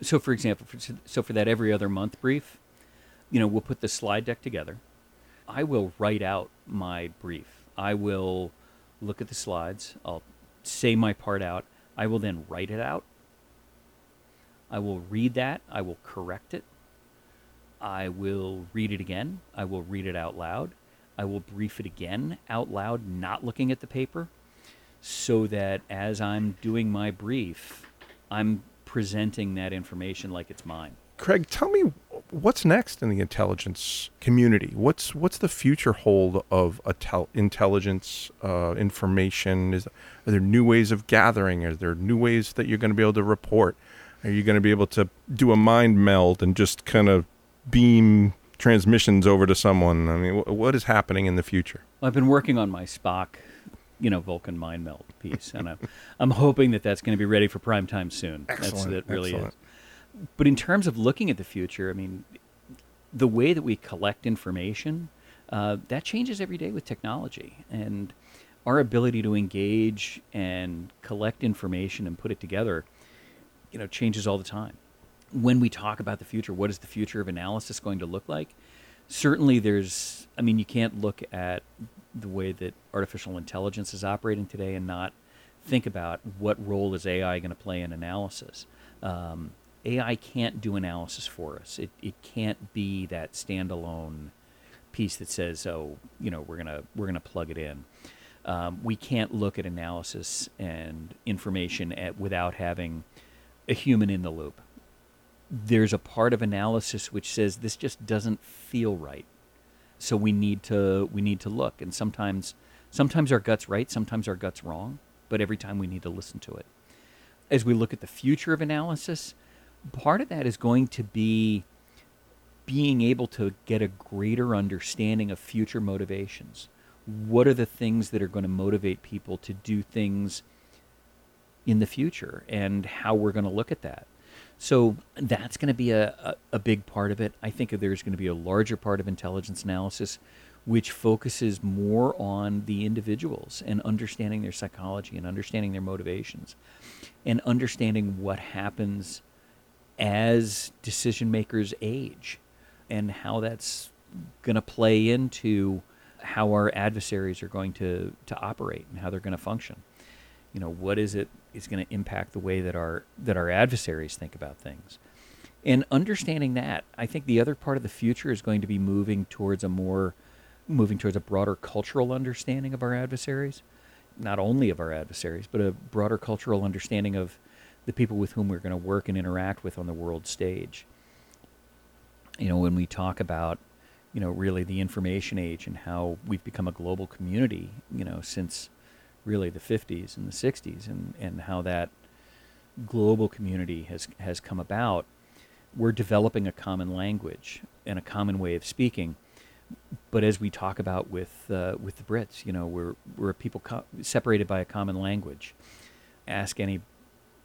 for example, for that every other month brief, you know, we'll put the slide deck together. I will write out my brief. I will look at the slides. I'll say my part out. I will then write it out. I will read that. I will correct it. I will read it again. I will read it out loud. I will brief it again out loud, not looking at the paper, so that as I'm doing my brief, I'm presenting that information like it's mine. Craig, tell me what's next in the intelligence community. What's the future hold of intelligence information? Are there new ways of gathering? Are there new ways that you're going to be able to report? Are you going to be able to do a mind meld and just kind of beam transmissions over to someone? I mean, what is happening in the future? Well, I've been working on my Spock, Vulcan mind meld piece, and I'm hoping that that's going to be ready for prime time soon. Excellent. That really is. But in terms of looking at the future, I mean, the way that we collect information, that changes every day with technology. And our ability to engage and collect information and put it together, changes all the time. When we talk about the future, what is the future of analysis going to look like? Certainly you can't look at the way that artificial intelligence is operating today and not think about what role is AI going to play in analysis. AI can't do analysis for us. It can't be that standalone piece that says, we're gonna plug it in. We can't look at analysis and information without having a human in the loop. There's a part of analysis which says this just doesn't feel right, so we need to look. And sometimes our gut's right, sometimes our gut's wrong, but every time we need to listen to it. As we look at the future of analysis, part of that is going to be being able to get a greater understanding of future motivations. What are the things that are going to motivate people to do things in the future, and how we're going to look at that? So that's going to be a big part of it. I think there's going to be a larger part of intelligence analysis which focuses more on the individuals and understanding their psychology and understanding their motivations and understanding what happens as decision makers age and how that's going to play into how our adversaries are going to operate and how they're going to function. What is it is going to impact the way that our adversaries think about things? And understanding that, I think the other part of the future is going to be moving towards a broader cultural understanding of our adversaries, not only of our adversaries, but a broader cultural understanding of the people with whom we're going to work and interact with on the world stage. You know, when we talk about, you know, really the information age and how we've become a global community, you know, since really the 50s and the 60s and how that global community has come about, we're developing a common language and a common way of speaking. But as we talk about with the Brits, you know, we're a people separated by a common language. Ask any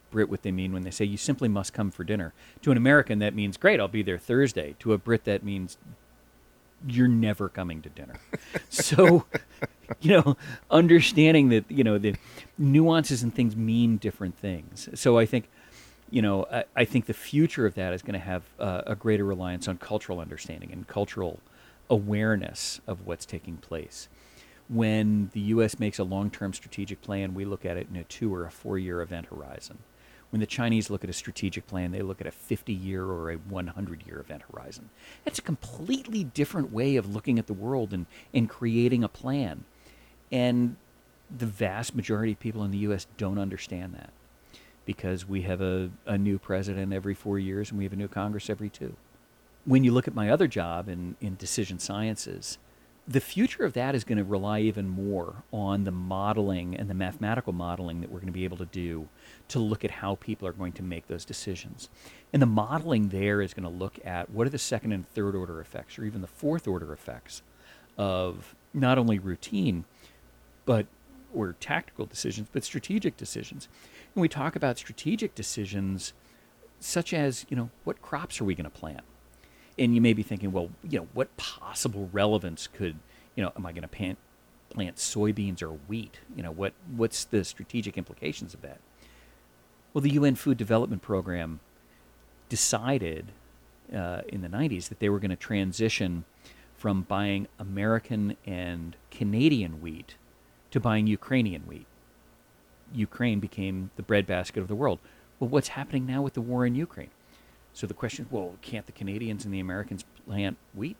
Brit what they mean when they say, you simply must come for dinner. To an American, that means, great, I'll be there Thursday. To a Brit, that means, you're never coming to dinner. So, you know, understanding that, you know, the nuances and things mean different things. So I think, you know, I think the future of that is going to have a greater reliance on cultural understanding and cultural awareness of what's taking place. When the U.S. makes a long-term strategic plan, we look at it in a 2 or a 4-year event horizon. When the Chinese look at a strategic plan, they look at a 50-year or a 100-year event horizon. That's a completely different way of looking at the world and creating a plan. And the vast majority of people in the U.S. don't understand that because we have a new president every 4 years and we have a new Congress every 2. When you look at my other job in decision sciences, the future of that is going to rely even more on the modeling and the mathematical modeling that we're going to be able to do to look at how people are going to make those decisions. And the modeling there is going to look at what are the second and third order effects, or even the fourth order effects of not only routine, or tactical decisions, but strategic decisions. And we talk about strategic decisions such as, you know, what crops are we going to plant? And you may be thinking, well, you know, what possible relevance could, you know, am I going to plant soybeans or wheat? You know, what's the strategic implications of that? Well, the UN Food Development Program decided in the 90s that they were going to transition from buying American and Canadian wheat to buying Ukrainian wheat. Ukraine became the breadbasket of the world. Well, what's happening now with the war in Ukraine? So the question is, well, can't the Canadians and the Americans plant wheat?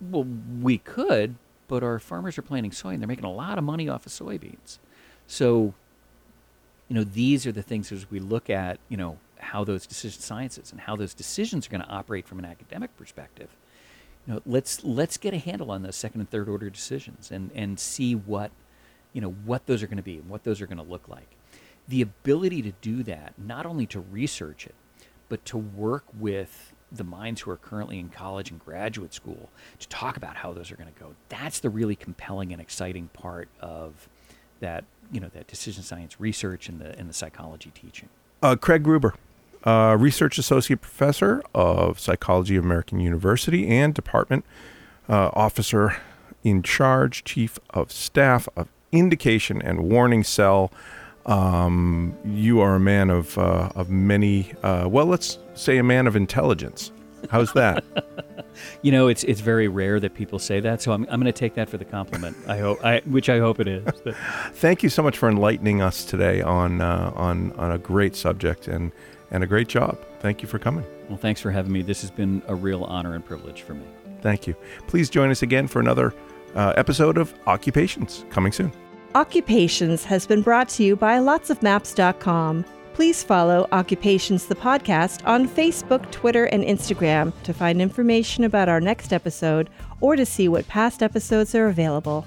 Well, we could, but our farmers are planting soy, and they're making a lot of money off of soybeans. So, you know, these are the things as we look at, you know, how those decision sciences and how those decisions are going to operate from an academic perspective. You know, let's get a handle on those second and third order decisions and see what, you know, what those are going to be and what those are going to look like. The ability to do that, not only to research it, but to work with the minds who are currently in college and graduate school to talk about how those are going to go. That's the really compelling and exciting part of that, you know, that decision science research and the psychology teaching. Craig Gruber, Research Associate Professor of Psychology of American University and Department Officer in Charge, Chief of Staff of Indication and Warning Cell. You are a man of many, well, let's say a man of intelligence. How's that? You know, it's very rare that people say that, so I'm going to take that for the compliment. I hope it is. Thank you so much for enlightening us today on a great subject and a great job. Thank you for coming. Well, thanks for having me. This has been a real honor and privilege for me. Thank you. Please join us again for another episode of Occupations coming soon. Occupations has been brought to you by lotsofmaps.com. Please follow Occupations the podcast on Facebook, Twitter, and Instagram to find information about our next episode or to see what past episodes are available.